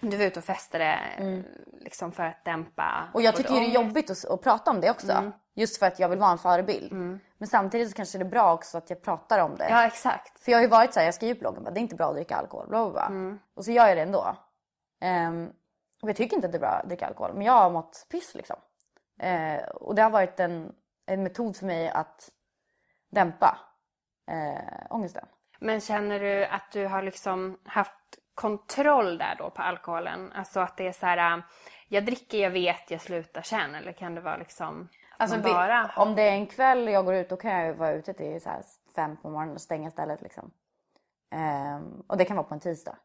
Du var ute och festade mm. liksom för att dämpa... Och jag tycker ju det är jobbigt att, att prata om det också. Mm. Just för att jag vill vara en förebild. Mm. Men samtidigt så kanske det är bra också att jag pratar om det. Ja, exakt. För jag har ju varit så här, jag skriver på bloggen, det är inte bra att dricka alkohol. Bla, bla, bla. Mm. Och så gör jag det ändå. Um, och jag tycker inte att det är bra att dricka alkohol. Men jag har mått piss liksom. Uh, och det har varit en, en metod för mig att dämpa uh, ångesten. Men känner du att du har liksom haft... kontroll där då på alkoholen, alltså att det är så här jag dricker, jag vet, jag slutar sen, eller kan det vara liksom alltså bara... om det är en kväll jag går ut då kan jag vara ute till så här fem på morgonen och stänga stället liksom um, och det kan vara på en tisdag.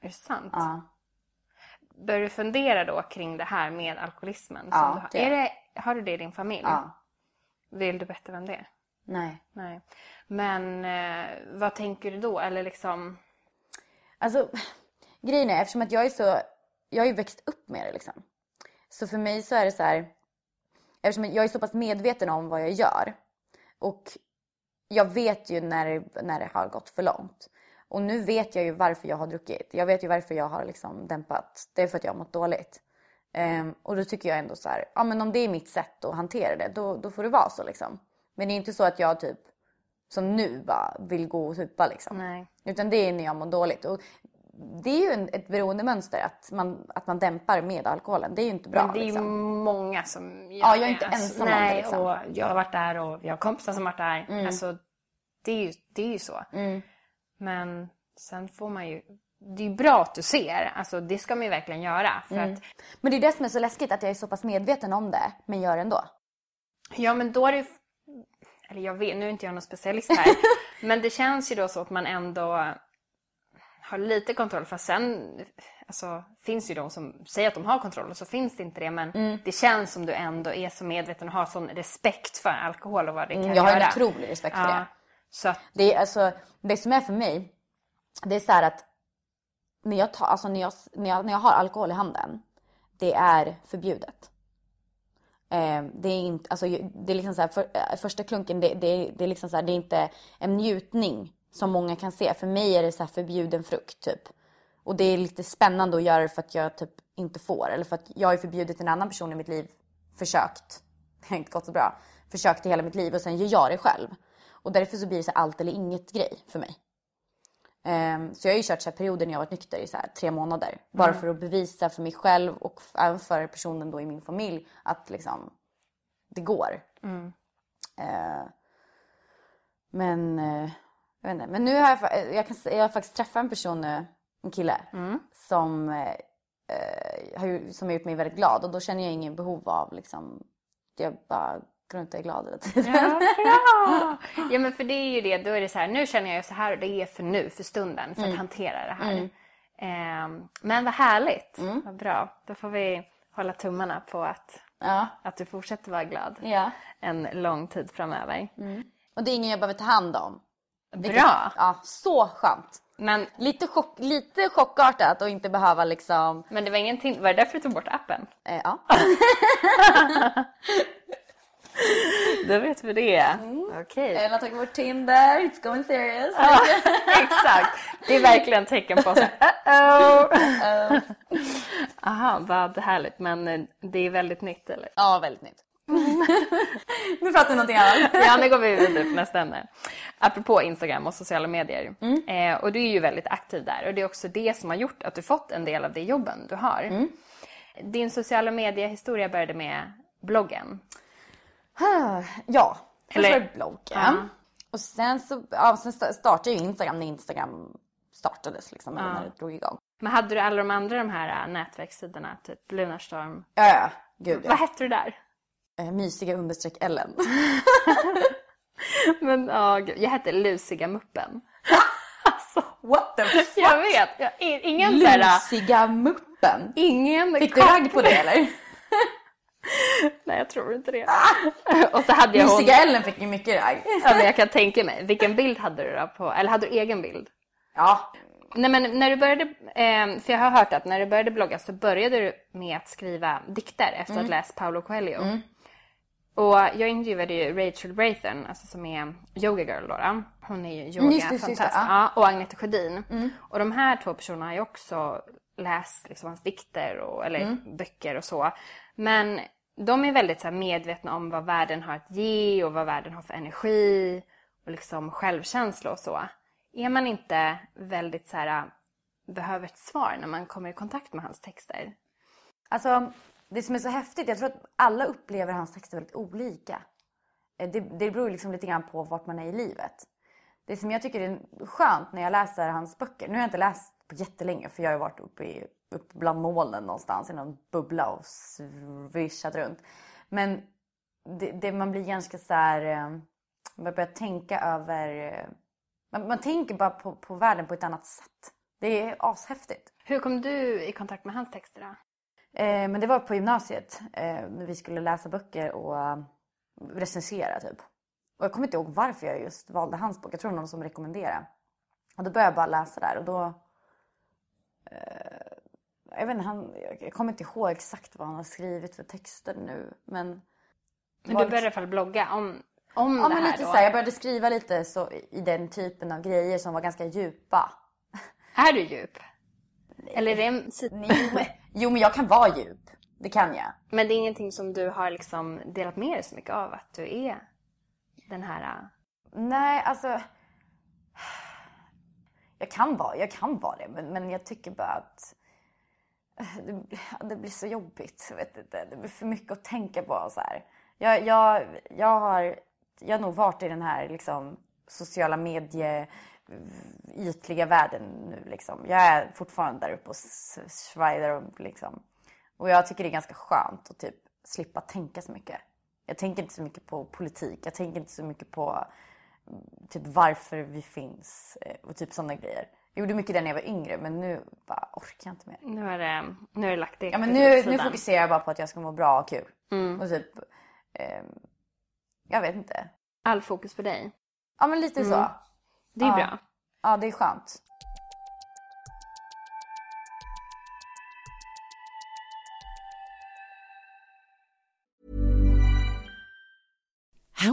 Är det sant? Ja. Bör du fundera då kring det här med alkoholismen ja, som du har? Det. Är det, har du det i din familj? Ja. Vill du berätta vem det är? Nej. Nej. Men eh, vad tänker du då eller liksom alltså, grejen är, eftersom att jag är så... Jag har ju växt upp med det, liksom. Så för mig så är det så här... Eftersom jag är så pass medveten om vad jag gör. Och jag vet ju när det, när det har gått för långt. Och nu vet jag ju varför jag har druckit. Jag vet ju varför jag har liksom dämpat. Det är för att jag har mått dåligt. Um, och då tycker jag ändå så här... Ja, men om det är mitt sätt att hantera det, då, då får det vara så, liksom. Men det är inte så att jag typ... som nu bara vill gå och supa liksom. Nej. Utan det är när jag mår dåligt. Och det är ju en, ett beroendemönster att man, att man dämpar med alkoholen. Det är ju inte bra. Men det är liksom. Ju många som gör ja, jag är inte alltså, ensam nej, om det liksom. Och jag har varit där och jag har kompisar som har varit där. Mm. Alltså, det är ju, det är ju så. Mm. Men sen får man ju... Det är ju bra att du ser. Alltså, det ska man ju verkligen göra. För mm. att... Men det är det som är så läskigt att jag är så pass medveten om det. Men gör ändå. Ja, men då är det eller jag vet, nu är inte jag någon specialist här. Men det känns ju då så att man ändå har lite kontroll. För sen alltså, finns ju de som säger att de har kontroll och så finns det inte det. Men mm. det känns som du ändå är så medveten och har sån respekt för alkohol och vad det kan mm, jag göra. Jag har en otrolig respekt för ja, det. Så att... det, är, alltså, det som är för mig, det är så här att när jag, tar, alltså, när jag, när jag, när jag har alkohol i handen, det är förbjudet. Det är inte alltså det är liksom så här, för, första klunken det, det, det är liksom så här, det är inte en njutning som många kan se. För mig är det så här förbjuden frukt typ. Och det är lite spännande att göra det för att jag typ inte får eller för att jag har förbjudit en annan person i mitt liv försökt. Det har inte gått så bra. Försökt i hela mitt liv och sen gör jag det själv. Och därför så blir det så här, allt eller inget grej för mig. Um, så jag har ju kört så här perioder när jag varit nykter i så här tre månader. Mm. Bara för att bevisa för mig själv och även för personen då i min familj att liksom det går. Mm. Uh, men uh, jag vet inte. Men nu har jag, jag, kan, jag har faktiskt träffat en person nu, en kille mm. som, uh, har, som har gjort mig väldigt glad. Och då känner jag ingen behov av liksom, jag bara... Går inte är glad eller tid. Ja, ja. Ja, men för det är ju det. Då är det så här, nu känner jag ju så här och det är för nu, för stunden. För mm. att hantera det här. Mm. Eh, men vad härligt. Mm. Vad bra. Då får vi hålla tummarna på att, ja. att du fortsätter vara glad ja. en lång tid framöver. Mm. Och det är ingen jag behöver ta hand om. Vilket, bra. Ja, så skönt. Men lite, chock, lite chockartat och inte behöva liksom... Men det var ingenting... Var det därför du tog bort appen? Eh, ja. Då vet vi det. Mm. Okej. Okay. Ella tog bort Tinder. It's going serious. Ja, exakt. Det är verkligen tecken på så här... Uh-oh. Aha, vad härligt. Men det är väldigt nytt, eller? Ja, väldigt nytt. Nu pratar vi någonting annat. Ja, nu går vi vidare på nästa ämne. Apropå Instagram och sociala medier. Mm. eh, Och du är ju väldigt aktiv där. Och det är också det som har gjort att du fått en del av det jobben du har. Mm. Din sociala mediehistoria började med bloggen. Ja, först var det bloggen. Uh-huh. Och sen, så, ja, sen startade ju Instagram när Instagram startades liksom, uh-huh. när det drog igång. Men hade du alla de andra de här nätverkssidorna, typ Lunarstorm? Ja, ja, gud ja. Vad hette du där? Mysiga understreck Ellen. Men ja, jag hette Lusiga Muppen. Alltså, what the fuck? Jag vet, jag, ingen Lusiga här, Muppen? Ingen fick kock. Du hög på det eller? Nej, jag tror inte det. Och så hade jag Lusiga hon... Ellen fick ju mycket ragg. Ja, men jag kan tänka mig. Vilken bild hade du då på? Eller hade du egen bild? Ja. Nej, men när du började, eh, för jag har hört att när du började blogga så började du med att skriva dikter efter mm. att läsa Paolo Coelho. Mm. Och jag intervjuade ju Rachel Brathern, alltså som är yoga girl då. Hon är ju yoga, just det, fantastisk. Just det, ja. Ja, och Agneta Sjödin. Mm. Och de här två personerna har ju också läst liksom hans dikter och, eller mm. böcker och så. Men de är väldigt så här, medvetna om vad världen har att ge och vad världen har för energi och liksom självkänsla och så. Är man inte väldigt så här, behöver ett svar när man kommer i kontakt med hans texter? Alltså... Det som är så häftigt, jag tror att alla upplever hans texter väldigt olika. Det, det beror liksom lite grann på vart man är i livet. Det som jag tycker är skönt när jag läser hans böcker. Nu har jag inte läst på jättelänge för jag har varit uppe, i, uppe bland molnen någonstans. I någon bubbla och svishat runt. Men det, det man blir ganska så här... Man börjar tänka över... Man, man tänker bara på, på världen på ett annat sätt. Det är ashäftigt. Hur kom du i kontakt med hans texter då? Eh, men det var på gymnasiet eh, när vi skulle läsa böcker och uh, recensera typ. Och jag kommer inte ihåg varför jag just valde hans bok. Jag tror någon som rekommenderade. Och då började jag bara läsa där. Och då... Eh, jag vet inte, han, jag kommer inte ihåg exakt vad han har skrivit för texter nu. Men, men du började i alla fall blogga om, om ja, det men här lite då? Så här, jag började skriva lite så, i den typen av grejer som var ganska djupa. Är du djup? Eller är det en... Jo, men jag kan vara djup. Det kan jag. Men det är ingenting som du har liksom delat med dig så mycket av att du är den här... Nej, alltså... Jag kan vara, jag kan vara det, men, men jag tycker bara att det, det blir så jobbigt. Jag vet inte. Det blir för mycket att tänka på. Så här. Jag, jag, jag, har, jag har nog varit i den här liksom, sociala medie... ytliga världen nu liksom. Jag är fortfarande där uppe och svajar runt liksom. Och jag tycker det är ganska skönt att typ slippa tänka så mycket. Jag tänker inte så mycket på politik. Jag tänker inte så mycket på typ varför vi finns och typ sådana grejer. Jag gjorde mycket där när jag var yngre, men nu bara orkar jag inte mer. Nu är det, nu är det lagt det. Ja, men nu, nu fokuserar jag bara på att jag ska må bra och kul. Mm. Och typ eh, jag vet inte. All fokus på dig. Ja, men lite mm. så. Det är ja. bra. Ja, det är skönt. How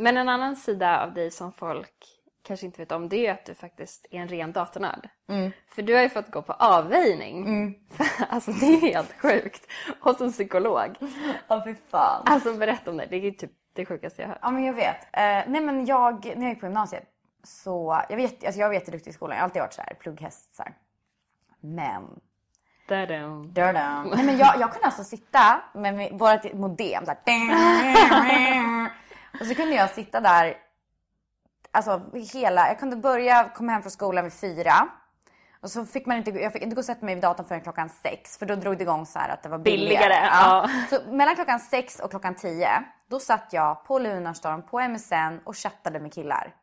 Men en annan sida av dig som folk kanske inte vet om, det är att du faktiskt är en ren datornörd. Mm. För du har ju fått gå på avvägning. Mm. Alltså det är helt sjukt. Hos en psykolog. Ja, fy fan. Alltså berätta om det, det är ju typ det sjukaste jag hört. Ja, men jag vet. Eh, nej men jag, när jag gick på gymnasiet så, jag vet, alltså jag var jätteduktig i skolan. Jag har alltid varit så här, plugghäst så här. Men... Dadum. Dadum. Nej men jag, jag kunde alltså sitta med vårt modem så här. Och så kunde jag sitta där, alltså hela, jag kunde börja komma hem från skolan vid fyra. Och så fick man inte, jag fick inte gå och sätta mig vid datorn förrän klockan sex. För då drog det igång så här att det var billigare. billigare ja. Ja. Så mellan klockan sex och klockan tio, då satt jag på Lunarstorm, på M S N och chattade med killar.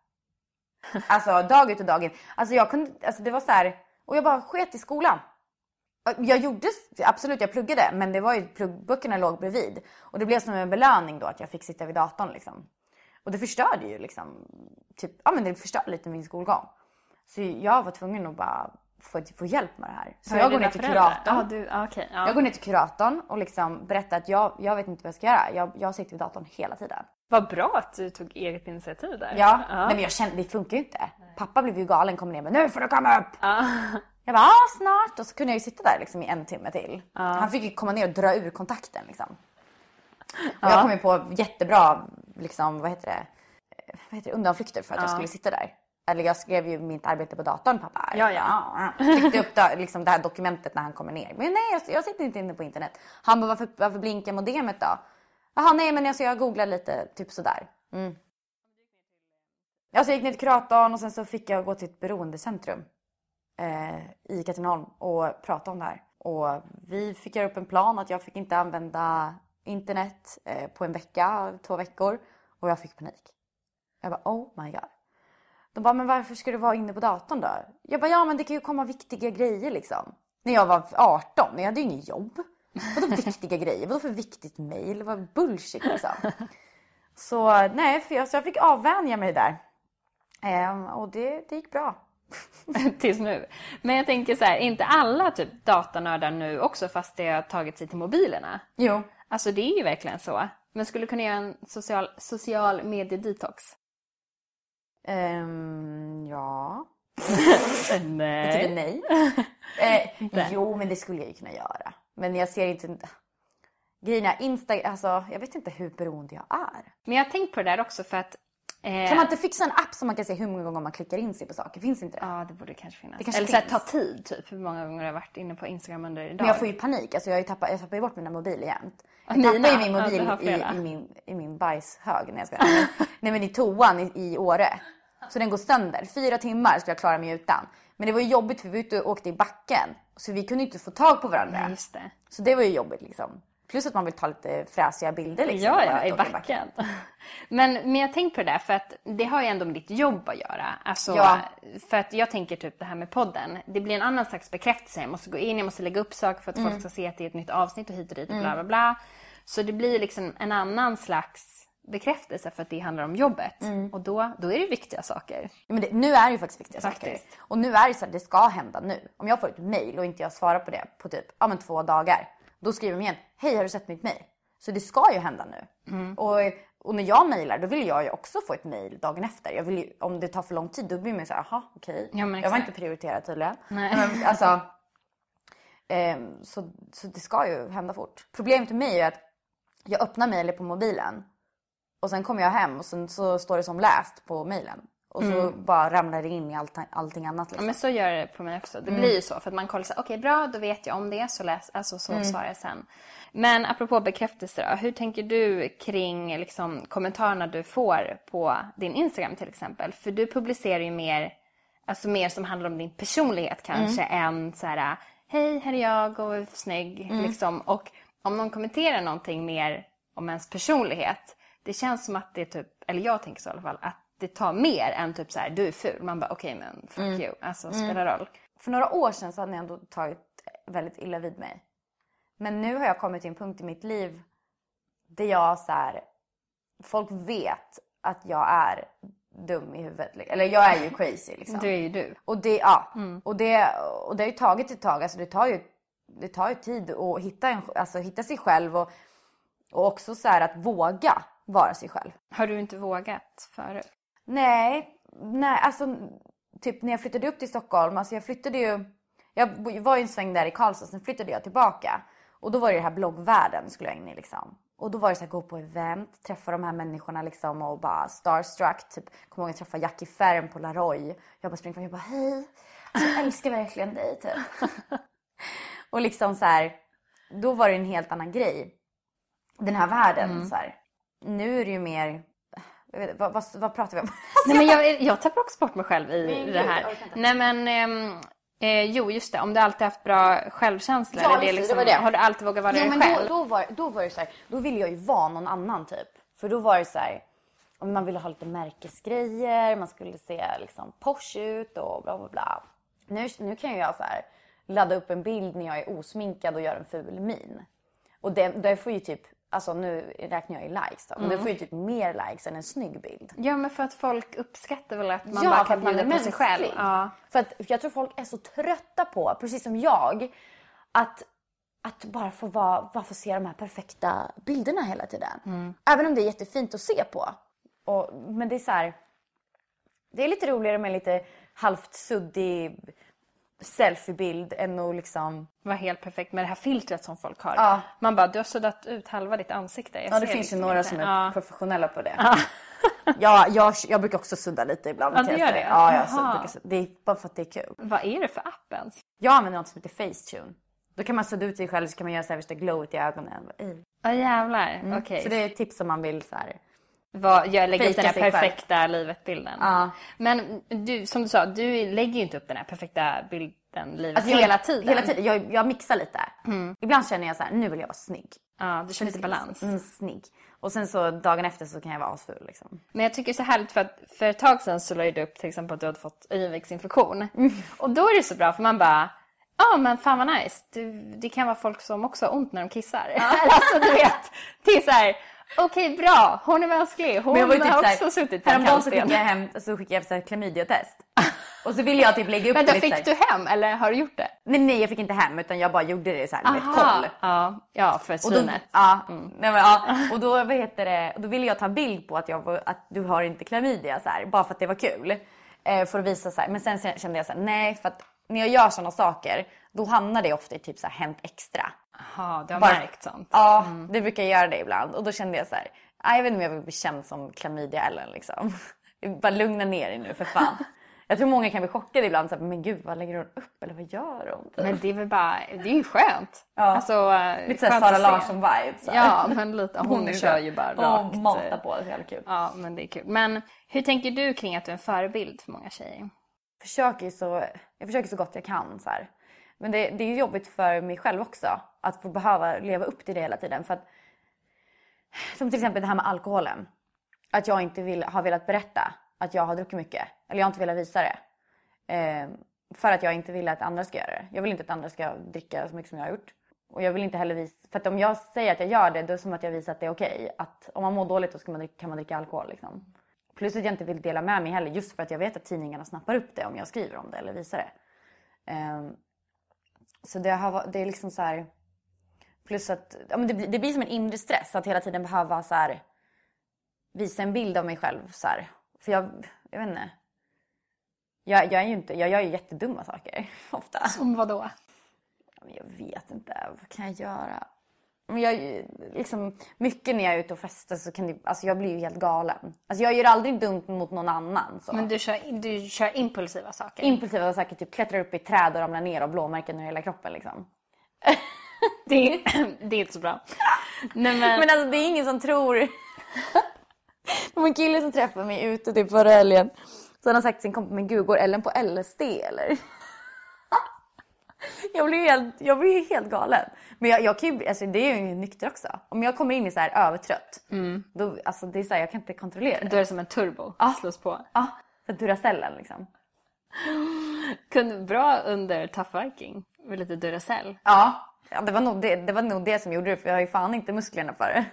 Alltså dag ut och dag in. Alltså jag kunde, alltså det var så här, och jag bara sket i skolan. Jag gjorde, absolut jag pluggade, men det var ju, pluggböckerna låg bredvid. Och det blev som en belöning då att jag fick sitta vid datorn liksom. Och det förstörde ju liksom, typ, ja men det förstörde lite min skolgång. Så jag var tvungen att bara få, få hjälp med det här. Så, så jag går ner till kuratorn. Ah, du, okay, ja. Jag går ner till kuratorn och liksom berättar att jag, jag vet inte vad jag ska göra. Jag, jag sitter vid datorn hela tiden. Vad bra att du tog eget initiativ där. Ja, ah. Men jag kände, det funkar ju inte. Nej. Pappa blev ju galen, kom ner men nu får du komma upp! Ah. Jag bara, ah, snart. Och så kunde jag ju sitta där liksom i en timme till. Ja. Han fick ju komma ner och dra ur kontakten liksom. Ja. Jag kom ju på jättebra, liksom, vad heter det? Vad heter det? Undanflykter för att ja. jag skulle sitta där. Eller jag skrev ju mitt arbete på datorn, pappa. Ja, ja. Tyckte upp då, liksom, det här dokumentet när han kommer ner. Men nej, jag, jag sitter inte inne på internet. Han bara, varför, varför blinkar modemet då? Jaha, nej, men alltså, jag googlar lite, typ sådär. Mm. Alltså, jag gick ner till kuratorn och sen så fick jag gå till ett beroendecentrum. I Katrineholm och prata om det här. Och vi fick göra upp en plan att jag fick inte använda internet på en vecka, två veckor. Och jag fick panik. Jag bara, oh my god. De bara, men varför ska du vara inne på datorn då? Jag bara, ja men det kan ju komma viktiga grejer liksom. När jag var arton, jag hade ju ingen jobb. Vadå viktiga grejer? Vadå för viktigt mejl? Vad bullshit liksom. Så nej, för jag, så jag fick avvänja mig där. Ehm, och det, det gick bra. Tills nu. Men jag tänker så här, inte alla typ datanördar nu också fast det har tagit sig till mobilerna. Jo. Alltså det är ju verkligen så. Men skulle du kunna göra en social, social medie-detox? Um, ja. Nej. Det tycker nej. eh, jo, men det skulle jag ju kunna göra. Men jag ser inte... Grejerna, Insta... Alltså, jag vet inte hur beroende jag är. Men jag har tänkt på det där också för att kan man inte fixa en app som man kan se hur många gånger man klickar in sig på saker? Finns inte det? Ja, det borde kanske finnas. Det kanske eller finns. Så här, ta tid, typ. Hur många gånger jag har varit inne på Instagram under idag. Men jag får ju panik. Alltså, jag, tappat, jag tappar ju bort mina mobiler jämt. Jag mina? tappar ju min mobil ja, i, i, min, i min bajshög när jag ska... Nej, men i toan i, i Åre. Så den går sönder. Fyra timmar skulle jag klara mig utan. Men det var ju jobbigt för vi var ute och åkte i backen. Så vi kunde inte få tag på varandra. Ja, just det. Så det var ju jobbigt, liksom. Plus att man vill ta lite fräsiga bilder. Liksom, ja, ja, i backen. men, men jag tänker på det där, för att det har ju ändå med ditt jobb att göra. Alltså, ja. För att jag tänker typ det här med podden. Det blir en annan slags bekräftelse. Jag måste gå in, jag måste lägga upp saker för att mm. folk ska se att det är ett nytt avsnitt och hit och dit och bla bla bla. Så det blir liksom en annan slags bekräftelse för att det handlar om jobbet. Mm. Och då, då är det viktiga saker. Ja, men det, nu är det ju faktiskt viktiga faktiskt. saker. Och nu är det så att det ska hända nu. Om jag får ett mejl och inte jag svarar på det på typ ja, men två dagar. Då skriver de igen, hej, har du sett mitt mejl? Så det ska ju hända nu. Mm. Och, och när jag mejlar, då vill jag ju också få ett mejl dagen efter. Jag vill ju, om det tar för lång tid, då blir man så här, jaha, okej. Okay. Ja, jag var inte prioriterad tydligen. Nej. Men, alltså, eh, så, så det ska ju hända fort. Problemet med mig är att jag öppnar mejlet på mobilen. Och sen kommer jag hem och sen så står det som läst på mejlen. Och så mm. bara ramlar det in i allt, allting annat. Liksom. Ja, men så gör det på mig också. Det mm. blir ju så. För att man kollar så här, okej, bra, då vet jag om det. Så, läs, alltså, så mm. svarar jag sen. Men apropå bekräftelse då. Hur tänker du kring liksom, kommentarerna du får på din Instagram till exempel? För du publicerar ju mer, alltså, mer som handlar om din personlighet kanske. Mm. Än så här, hej, här är jag och snygg. Mm. Liksom. Och om någon kommenterar någonting mer om ens personlighet. Det känns som att det är typ, eller jag tänker så i alla fall, att det tar mer än typ så här, du är ful. Man bara, okej, okay, men fuck mm. you. Alltså, spelar roll. För några år sedan så hade jag ändå tagit väldigt illa vid mig. Men nu har jag kommit till en punkt i mitt liv där jag så här, folk vet att jag är dum i huvudet. Eller jag är ju crazy liksom. Du är ju du. Och det, ja. Mm. Och det, och det har ju tagit ett tag. Alltså det tar ju, det tar ju tid att hitta, en, alltså, hitta sig själv. Och, och också så här att våga vara sig själv. Har du inte vågat förut? Nej, nej, alltså typ när jag flyttade upp till Stockholm, alltså jag flyttade ju, jag var ju en sväng där i Karlstad, sen flyttade jag tillbaka. Och då var det, det här bloggvärlden skulle jag in i liksom. Och då var det så här, gå på event, träffa de här människorna liksom och bara starstruck, typ, kom ihåg att träffa Jackie Fern på La Roy. Jag bara springer fram, jag bara, hej, alltså, jag älskar verkligen dig typ. och liksom så här, då var det en helt annan grej. Den här världen mm. så här. Nu är det ju mer... Jag vet, vad, vad, vad pratar vi om? Nej, men jag, jag tappar också bort mig själv i men, det här. Nej, men... Eh, jo, just det. Om du alltid haft bra självkänsla. Ja, eller det, liksom, det var det. Har du alltid vågat vara ja, dig men själv? Då, då, var, då var det så här... Då ville jag ju vara någon annan typ. För då var det så här... Om man ville ha lite märkesgrejer. Man skulle se liksom Porsche ut och bla bla bla. Nu, nu kan jag så här... Ladda upp en bild när jag är osminkad och gör en ful min. Och det, det får ju typ... Alltså nu räknar jag i likes då. Men mm. du får ju typ mer likes än en snygg bild. Ja, men för att folk uppskattar väl att man ja, bara kan bjuda på sig själv. Ja. För att jag tror folk är så trötta på, precis som jag, att, att bara, få vara, bara få se de här perfekta bilderna hela tiden. Mm. Även om det är jättefint att se på. Och, men det är så här, det är lite roligare med lite halvt suddig selfiebild än att liksom... Var helt perfekt med det här filtret som folk har. Ja. Man bara, du har suddat ut halva ditt ansikte. Jag ja, det finns liksom ju några inte. som är ja. professionella på det. Ja. ja, jag, jag brukar också sudda lite ibland. Ja, du gör det? Ja, jag brukar sudda. Det är bara för att det är kul. Vad är det för appen? Jag använder något som heter Facetune. Då kan man sudda ut sig själv så kan man göra så här värsta glowet i ögonen. Ja, oh, jävlar. Mm. Okay. Så det är ett tips som man vill så här... Vad, jag lägger ut den här perfekta själv. livet-bilden. Ja. Men du, som du sa, du lägger ju inte upp den här perfekta bilden livet alltså jag, hela tiden. Hela tiden. Jag, jag mixar lite. Mm. Ibland känner jag så här, nu vill jag vara snygg. Ja, du känner lite balans. Mm, snygg. Och sen så dagen efter så kan jag vara asful liksom. Men jag tycker det är så härligt för att för ett tag sedan så la du upp till exempel att du hade fått ögonväxinfektion. Mm. Och då är det så bra för man bara... Ja, ah, men fan vad nice. Du, det kan vara folk som också har ont när de kissar. Ja. alltså du vet, det är så här... Okej, okay, bra. Hon är mänsklig. Hon har typ också såhär, suttit på en kallsten. Skickade jag hem, så skickade jag ett klamydia-test. Och så ville jag typ lägga upp men det. Men då fick du hem, eller har du gjort det? Nej, nej, jag fick inte hem, utan jag bara gjorde det så här med ett koll. Ja, ja, för synet. Ja, mm. nej, men, ja, och då, vad heter det, då ville jag ta bild på att, jag, att du har inte klamydia, så här, bara för att det var kul. För att visa så här. Men sen kände jag så här, nej, för att när jag gör sådana saker, då hamnar det ofta i typ så här Hänt Extra. Jaha, du har bara, märkt sånt. Ja, mm. det brukar jag göra det ibland. Och då kände jag så här, jag vet inte om jag vill bli känd som klamydia Ellen liksom. Bara lugna ner dig nu för fan. jag tror många kan bli chockade ibland. Så här, men gud, vad lägger hon upp? Eller vad gör hon? Men det är väl bara, det är ju skönt. Ja. Alltså, lite såhär Sara Larsson-vibes. Ja, men lite. Hon, hon kör ju bara rakt. Och matar på det, så jävla kul. Ja, men det är kul. Men hur tänker du kring att du är en förebild för många tjejer? Jag försöker så, jag försöker så gott jag kan så här. Men det, det är jobbigt för mig själv också. Att få behöva leva upp till det hela tiden. För att, som till exempel det här med alkoholen. Att jag inte vill, har velat berätta att jag har druckit mycket. Eller jag har inte velat visa det. Eh, för att jag inte vill att andra ska göra det. Jag vill inte att andra ska dricka så mycket som jag har gjort. Och jag vill inte heller visa... För att om jag säger att jag gör det, då är det som att jag visar att det är okej. Att om man mår dåligt då ska man, kan man dricka alkohol liksom. Plus att jag inte vill dela med mig heller. Just för att jag vet att tidningarna snappar upp det om jag skriver om det eller visar det. Eh, så det, har, det är liksom så här... Plus att ja, men det, blir, det blir som en inre stress att hela tiden behöva så här, visa en bild av mig själv. Så här. För jag, jag vet inte. Jag, jag, är ju inte, jag gör ju jättedumma saker ofta. Som vadå? Jag vet inte. Vad kan jag göra? Jag, liksom, mycket när jag är ute och festar så kan det, alltså jag blir ju helt galen. Alltså jag gör aldrig dumt mot någon annan. Så. Men du kör, du kör impulsiva saker? Impulsiva saker. Typ klättrar upp i träd och ramlar ner och blåmärken över hela kroppen liksom. Det är, det är inte så bra. Nej, men... men alltså det är ingen som tror. Det var en kille som träffade mig ute typ förra helgen. Så han har sagt till sin kompis, men gud, går Ellen på L S D eller? jag, blir helt, jag blir helt galen. Men jag, jag kan ju, alltså, det är ju nykter också. Om jag kommer in i så här övertrött. Mm. Då, alltså, det är så här, jag kan inte kontrollera det. Då är det som en turbo. Ah. Slås på. Ja, ah. Så Duracellen liksom. Kunde bra under Tough Viking. Med lite Duracell. Ja. Ah. Ja, det var, nog det, det var nog det som gjorde det. För jag har ju fan inte musklerna för det.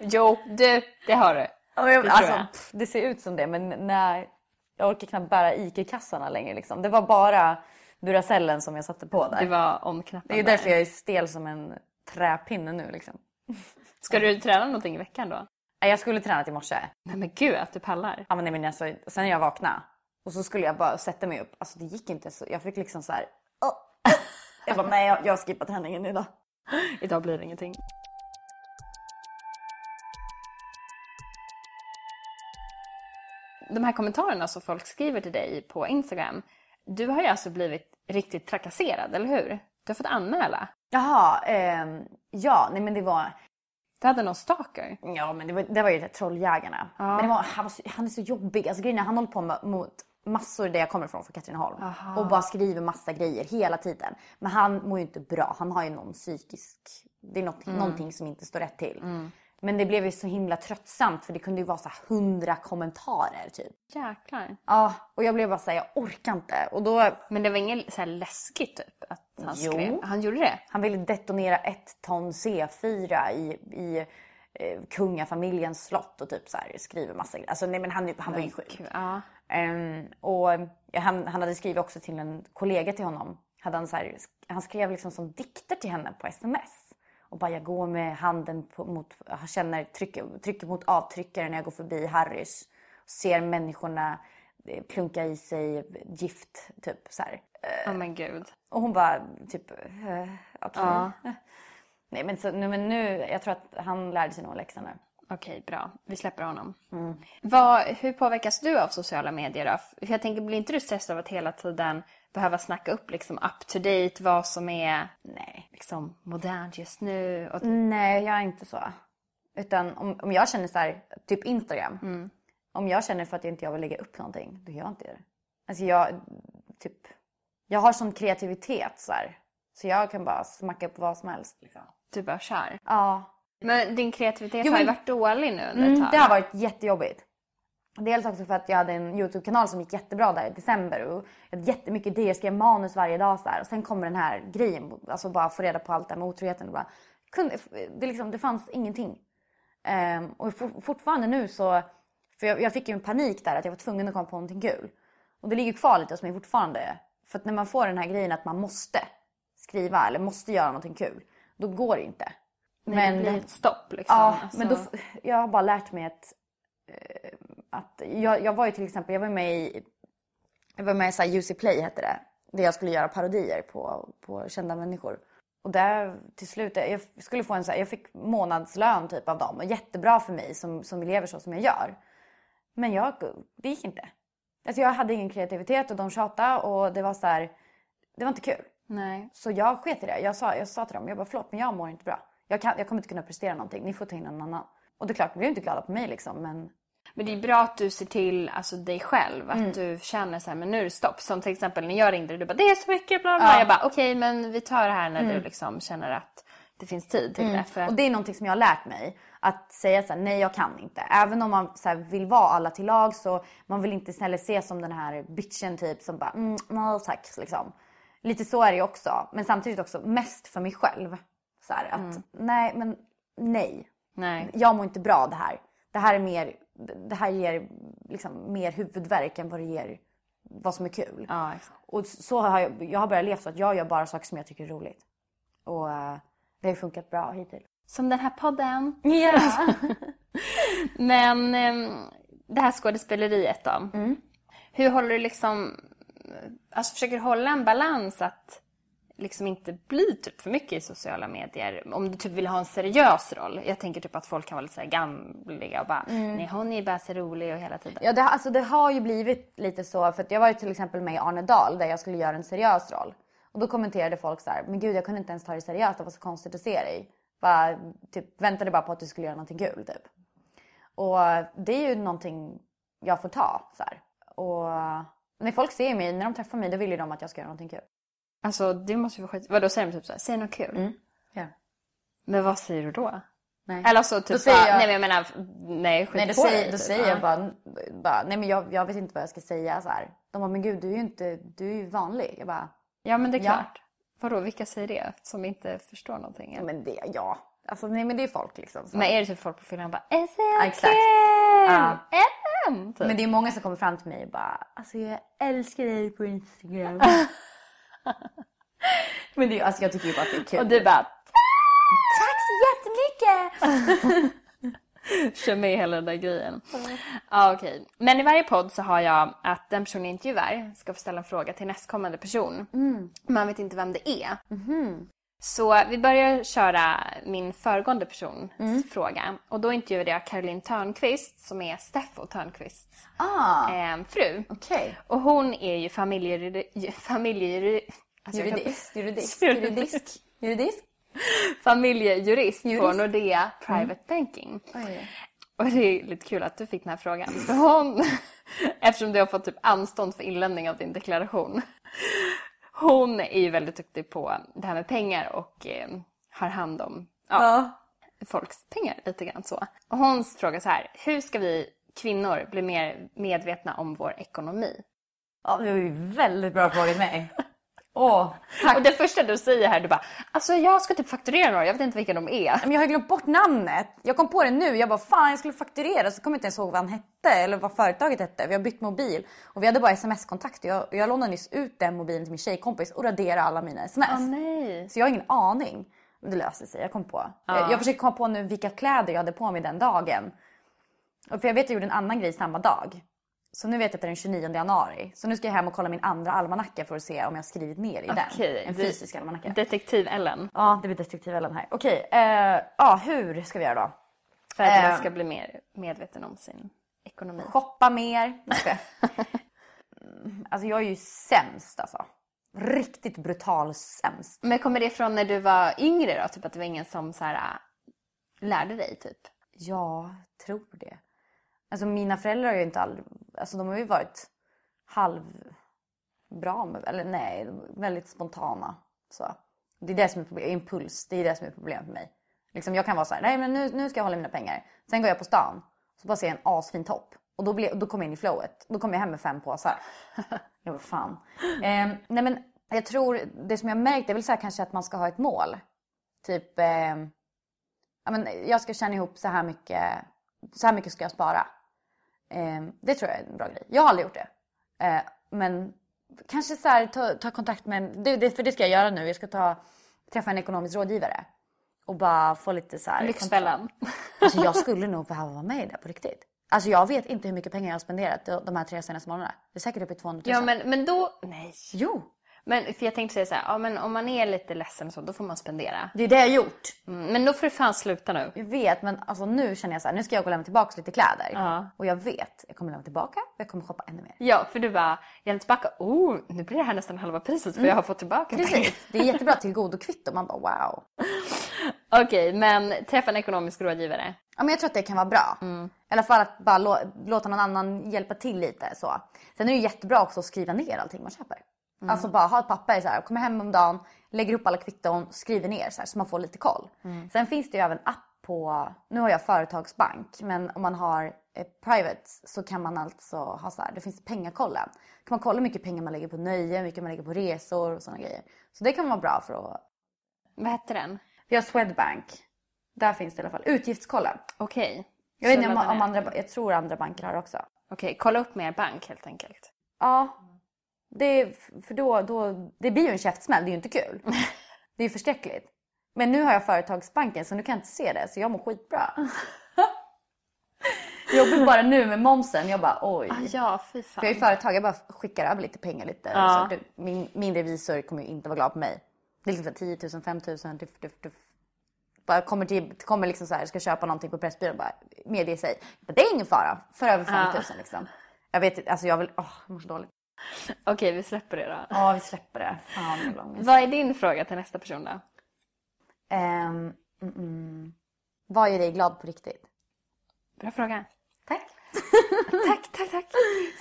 Jo, det, det har du. Ja, jag, det, alltså, pff, det ser ut som det. Men nej, jag orkar knappt bära I C A-kassarna längre liksom. Det var bara Duracellen som jag satte på där. Det var omknappande. Det är ju därför jag är stel som en träpinne nu liksom. Ska du träna någonting i veckan då? Nej, jag skulle träna till morse. Nej men gud, att du pallar. Ja men nej men alltså, sen när jag vaknade. Och så skulle jag bara sätta mig upp. Alltså det gick inte så. Jag fick liksom så här. Oh. Jag bara, nej, jag, jag skippar träningen idag. Idag blir det ingenting. De här kommentarerna som folk skriver till dig på Instagram. Du har ju alltså blivit riktigt trakasserad, eller hur? Du har fått anmäla. Jaha, eh, ja, nej men det var... Du hade någon stalker. Ja, men det var, det var ju det, trolljägarna. Ja. Men det var, han, var så, han är så jobbig. Alltså grejen är, han håller på med, mot... massor där jag kommer från, från Katrineholm. Aha. Och bara skriver massa grejer hela tiden. Men han mår ju inte bra. Han har ju någon psykisk... Det är något, mm. någonting som inte står rätt till. Mm. Men det blev ju så himla tröttsamt. För det kunde ju vara så här hundra kommentarer typ. Jäklar. Ja, och jag blev bara så här, jag orkar inte. Och då... Men det var inget så här läskigt typ att han jo. skrev. Han gjorde det. Han ville detonera ett ton C fyra i... i eh, kungafamiljens slott och typ så här skriver massa grejer. Alltså nej men han, han var ju sjuk. Ja. Um, och han, han hade skrivit också till en kollega till honom. Hade han, så här, han skrev liksom som dikter till henne på sms. Och bara jag går med handen på, mot, jag känner trycker, trycker mot avtryckaren när jag går förbi Harrys. Ser människorna plunka i sig gift typ så här. Oh my God. Och hon bara typ uh, okej. Okay. Uh. Nej men, så, nu, men nu, jag tror att han lärde sig någon läxa nu. Okej, bra. Vi släpper honom. Mm. Vad, hur påverkas du av sociala medier då? För jag tänker, blir inte du stressad av att hela tiden behöva snacka upp liksom up to date, vad som är nej. Liksom modernt just nu? Och... Nej, jag är inte så. Utan om, om jag känner så här, typ Instagram. Mm. Om jag känner för att jag inte jag vill lägga upp någonting, då gör jag inte det. Alltså jag, typ, jag har sån kreativitet så här. Så jag kan bara smacka upp vad som helst. Liksom. Du bara kör? Ja. Men din kreativitet jo, men... har ju varit dålig nu under mm, ett tag. Det har varit jättejobbigt. Dels också för att jag hade en YouTube-kanal som gick jättebra där i december. Och jag hade jättemycket idéer, jag skrev manus varje dag. Så här. Och sen kommer den här grejen, alltså bara få reda på allt det här med otroheten. Och bara, kunde, det, liksom, det fanns ingenting. Um, och for, fortfarande nu så... För jag, jag fick ju en panik där att jag var tvungen att komma på någonting kul. Och det ligger kvar lite hos mig fortfarande. För att när man får den här grejen att man måste skriva eller måste göra någonting kul. Då går det inte. Men det blir ett stopp liksom. Ja, alltså. Men då, jag har bara lärt mig att, att jag, jag var ju till exempel, jag var med i, jag var med i så här Juicy Play hette det. Där jag skulle göra parodier på, på kända människor. Och där till slut, jag skulle få en så här, jag fick månadslön typ av dem. Och jättebra för mig som, som lever så som jag gör. Men jag, det gick inte. Alltså jag hade ingen kreativitet och de tjatade och det var så här, det var inte kul. Nej. Så jag sket i det. Jag sa, jag sa till dem, jag bara förlåt men jag mår inte bra. Jag, kan, jag kommer inte kunna prestera någonting. Ni får ta in en annan. Och det är klart, de blir ju inte glada på mig liksom. Men... Men det är bra att du ser till alltså, dig själv. Att mm. du känner så här, men nu är det stopp. Som till exempel när jag ringde, du bara, det är så mycket, bla bla bla. Ja. Jag bara, okej, okay, men vi tar det här när mm. du liksom känner att det finns tid till mm. det. För att... Och det är någonting som jag har lärt mig. Att säga så här, nej jag kan inte. Även om man så här, vill vara alla till lag, så man vill inte snälla se som den här bitchen typ som bara, mm, no tack liksom. Lite så är det också. Men samtidigt också mest för mig själv. Så här, att mm. nej, men nej. nej. Jag mår inte bra det här. Det här är mer... Det här ger liksom mer huvudvärk än vad det ger vad som är kul. Ja, exakt. Och så har jag, jag har börjat leva så att jag gör bara saker som jag tycker är roligt. Och uh, det har funkat bra hittills. Som den här podden. Ja. Yeah. Men um, det här skådespeleriet då. Mm. Hur håller du liksom... Alltså försöker hålla en balans att liksom inte bli typ för mycket i sociala medier. Om du typ vill ha en seriös roll. Jag tänker typ att folk kan vara lite så här gamliga och bara, mm. nej hon är bara så rolig och hela tiden. Ja, det, alltså det har ju blivit lite så. För att jag var ju till exempel med i Arne Dahl där jag skulle göra en seriös roll. Och då kommenterade folk så här, men gud jag kunde inte ens ta dig seriöst, det var så konstigt att se dig. Bara, typ, väntade bara på att du skulle göra någonting kul typ. Och det är ju någonting jag får ta så här. Och när folk ser mig, när de träffar mig, då vill ju de att jag ska göra någonting kul. Alltså, det måste ju vara skit... Vadå, säger de typ så här, säg något kul? Mm. Ja. Men vad säger du då? Nej. Eller så typ bara, jag... nej men jag menar, nej skit nej, då på säger, dig, då typ. säger jag bara, bara, nej men jag, jag vet inte vad jag ska säga så här. De bara, men gud, du är ju inte, du är ju vanlig. Jag bara, ja men det är klart. Ja. Vadå, vilka säger det? Som inte förstår någonting? Eller? Men det, ja. Alltså, nej men det är folk liksom. Så. Men är det typ folk på filmen bara, är det okej? Exakt. Ja. Ellen, typ. Men det är många som kommer fram till mig och bara, alltså jag älskar dig på Instagram. Men det, alltså jag tycker ju bara att det är kul. Och du bara, tack så jättemycket. Kör med hela den där grejen. Mm. Ja, okej. Men i varje podd så har jag att den personen jag intervjuar ska få ställa en fråga till nästkommande person. Mm. Man vet inte vem det är. Mm. Så vi börjar köra min föregående persons mm. fråga. Och då intervjuade jag Caroline Törnqvist som är Steffo Törnqvist ah. eh, fru. Okay. Och hon är ju familjer... familjer alltså juridisk, kan... juridisk, juridisk, juridisk. Familjejurist på Nordea Private mm. Banking. Oj. Och det är lite kul att du fick den här frågan. För hon, eftersom du har fått typ anstånd för inlämning av din deklaration. Hon är ju väldigt duktig på det här med pengar och eh, har hand om ja, ja. folks pengar lite grann så. Och hon frågar så här, hur ska vi kvinnor bli mer medvetna om vår ekonomi? Ja, det är ju väldigt bra fråga till mig. Åh, tack. Och det första du säger här, du bara, alltså jag ska typ fakturera några, jag vet inte vilka de är. Men jag har glömt bort namnet. Jag kom på det nu, jag bara, fan jag skulle fakturera. Så kom jag inte ens ihåg vad han hette eller vad företaget hette. Vi har bytt mobil och vi hade bara sms-kontakt. Jag, jag lånade nyss ut den mobilen till min tjejkompis och raderade alla mina sms. Oh, nej. Så jag har ingen aning. Det löser sig, jag kom på. Ah. Jag, jag försöker komma på nu vilka kläder jag hade på mig den dagen. Och för jag vet att jag gjorde en annan grej samma dag. Så nu vet jag att det är den tjugonionde januari. Så nu ska jag hem och kolla min andra almanacka för att se om jag har skrivit ner i okay, den. En fysisk det, almanacka. Detektiv Ellen. Ja, det blir detektiv Ellen här. Okej, okay, eh, ah, hur ska vi göra då? För att eh, man ska bli mer medveten om sin ekonomi. Shoppa mer. Okay. Alltså jag är ju sämst alltså. Riktigt brutal sämst. Men kommer det från när du var yngre då? Typ att det var ingen som så här, lärde dig typ? Ja, jag tror det. Alltså mina föräldrar har ju inte all... Alltså de har ju varit halvbra med... Eller nej, väldigt spontana. Så. Det är det som är problem. Impuls, det är det som är problem för mig. Liksom jag kan vara så här, nej men nu, nu ska jag hålla mina pengar. Sen går jag på stan. Så bara ser jag en asfin topp. Och då, blir, då kommer jag in i flowet. Då kommer jag hem med fem påsar. Jag bara, fan. Eh, nej men jag tror, det som jag märkt är väl så här kanske att man ska ha ett mål. Typ, eh, ja, men jag ska tjäna ihop så här mycket... Så här mycket ska jag spara. Det tror jag är en bra grej. Jag har aldrig gjort det. Men kanske så här, ta, ta kontakt med... Det, för det ska jag göra nu. Jag ska ta, träffa en ekonomisk rådgivare. Och bara få lite så här... Lyxfällan. Alltså jag skulle nog behöva vara med där på riktigt. Alltså jag vet inte hur mycket pengar jag har spenderat de här tre senaste månaderna. Det är säkert upp i tvåhundratusen. Ja men, men då... Nej. Jo. Men för jag tänkte säga så här, ja, men om man är lite ledsen så, då får man spendera. Det är det jag har gjort. Mm, men då får du fan sluta nu. Jag vet, men alltså, nu känner jag så här, nu ska jag gå och lämna tillbaka lite kläder. Uh-huh. Och jag vet, jag kommer lämna tillbaka och jag kommer shoppa ännu mer. Ja, för du bara, jag lämnar tillbaka, oh, nu blir det här nästan halva priset för mm. jag har fått tillbaka. Precis, det är jättebra tillgodokvitt och man bara wow. Okej, okay, men träffa en ekonomisk rådgivare. Ja, men jag tror att det kan vara bra. Mm. I alla fall att bara lå- låta någon annan hjälpa till lite. Så. Sen är det jättebra också att skriva ner allting man köper. Mm. Alltså bara ha ett papper, så här, kommer hem om dagen, lägger upp alla kvitton, skriver ner så här, så man får lite koll. Mm. Sen finns det ju även app på, nu har jag företagsbank, men om man har eh, private så kan man alltså ha så här, det finns pengakollen. Kan man kolla hur mycket pengar man lägger på nöjen, hur mycket man lägger på resor och sådana grejer. Så det kan vara bra för att... Vad heter den? Vi har Swedbank. Där finns det i alla fall. Utgiftskollen. Okej. Okay. Jag vet inte om, om andra, jag tror andra banker har också. Okej, okay, kolla upp mer bank helt enkelt. Ja. Det, för då, då, det blir ju en käftsmäll, det är ju inte kul. Det är ju förskräckligt. Men nu har jag företagsbanken så nu kan jag inte se det. Så jag mår skitbra. Jag jobbar bara nu med momsen. Jag bara oj. Ah, ja, fy fan. För jag är företag, jag bara skickar över lite pengar lite. Ja. Så du, min, min revisor kommer ju inte vara glad på mig. Det är liksom tio tusen, fem tusen, duff, duff, duff. Bara kommer, till, kommer liksom så här, ska köpa någonting på Pressbyrån bara medge sig. Men det är ingen fara, för över fem tusen liksom. Jag vet inte, alltså jag vill, åh, oh, jag mår så dåligt. Okej, vi släpper det då. Ja, vi släpper det. Fan, lång. Vad är din fråga till nästa person då? Um, mm, mm. Vad gör dig glad på riktigt? Bra fråga. Tack. tack, tack, tack.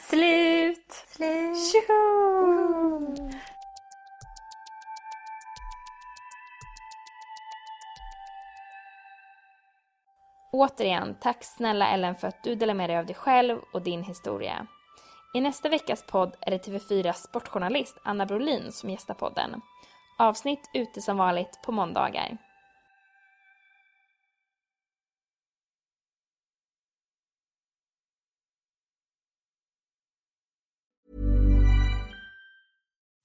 Slut. Slut. Tjoho! Återigen, tack snälla Ellen för att du delar med dig av dig själv och din historia. I nästa veckas podd är det T V fyra sportjournalist Anna Brolin som gästar podden. Avsnitt ute som vanligt på måndagar.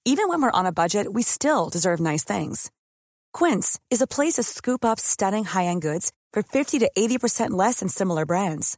Even when we're on a budget, we still deserve nice things. Quince is a place to scoop up stunning high-end goods for fifty to eighty percent less than similar brands.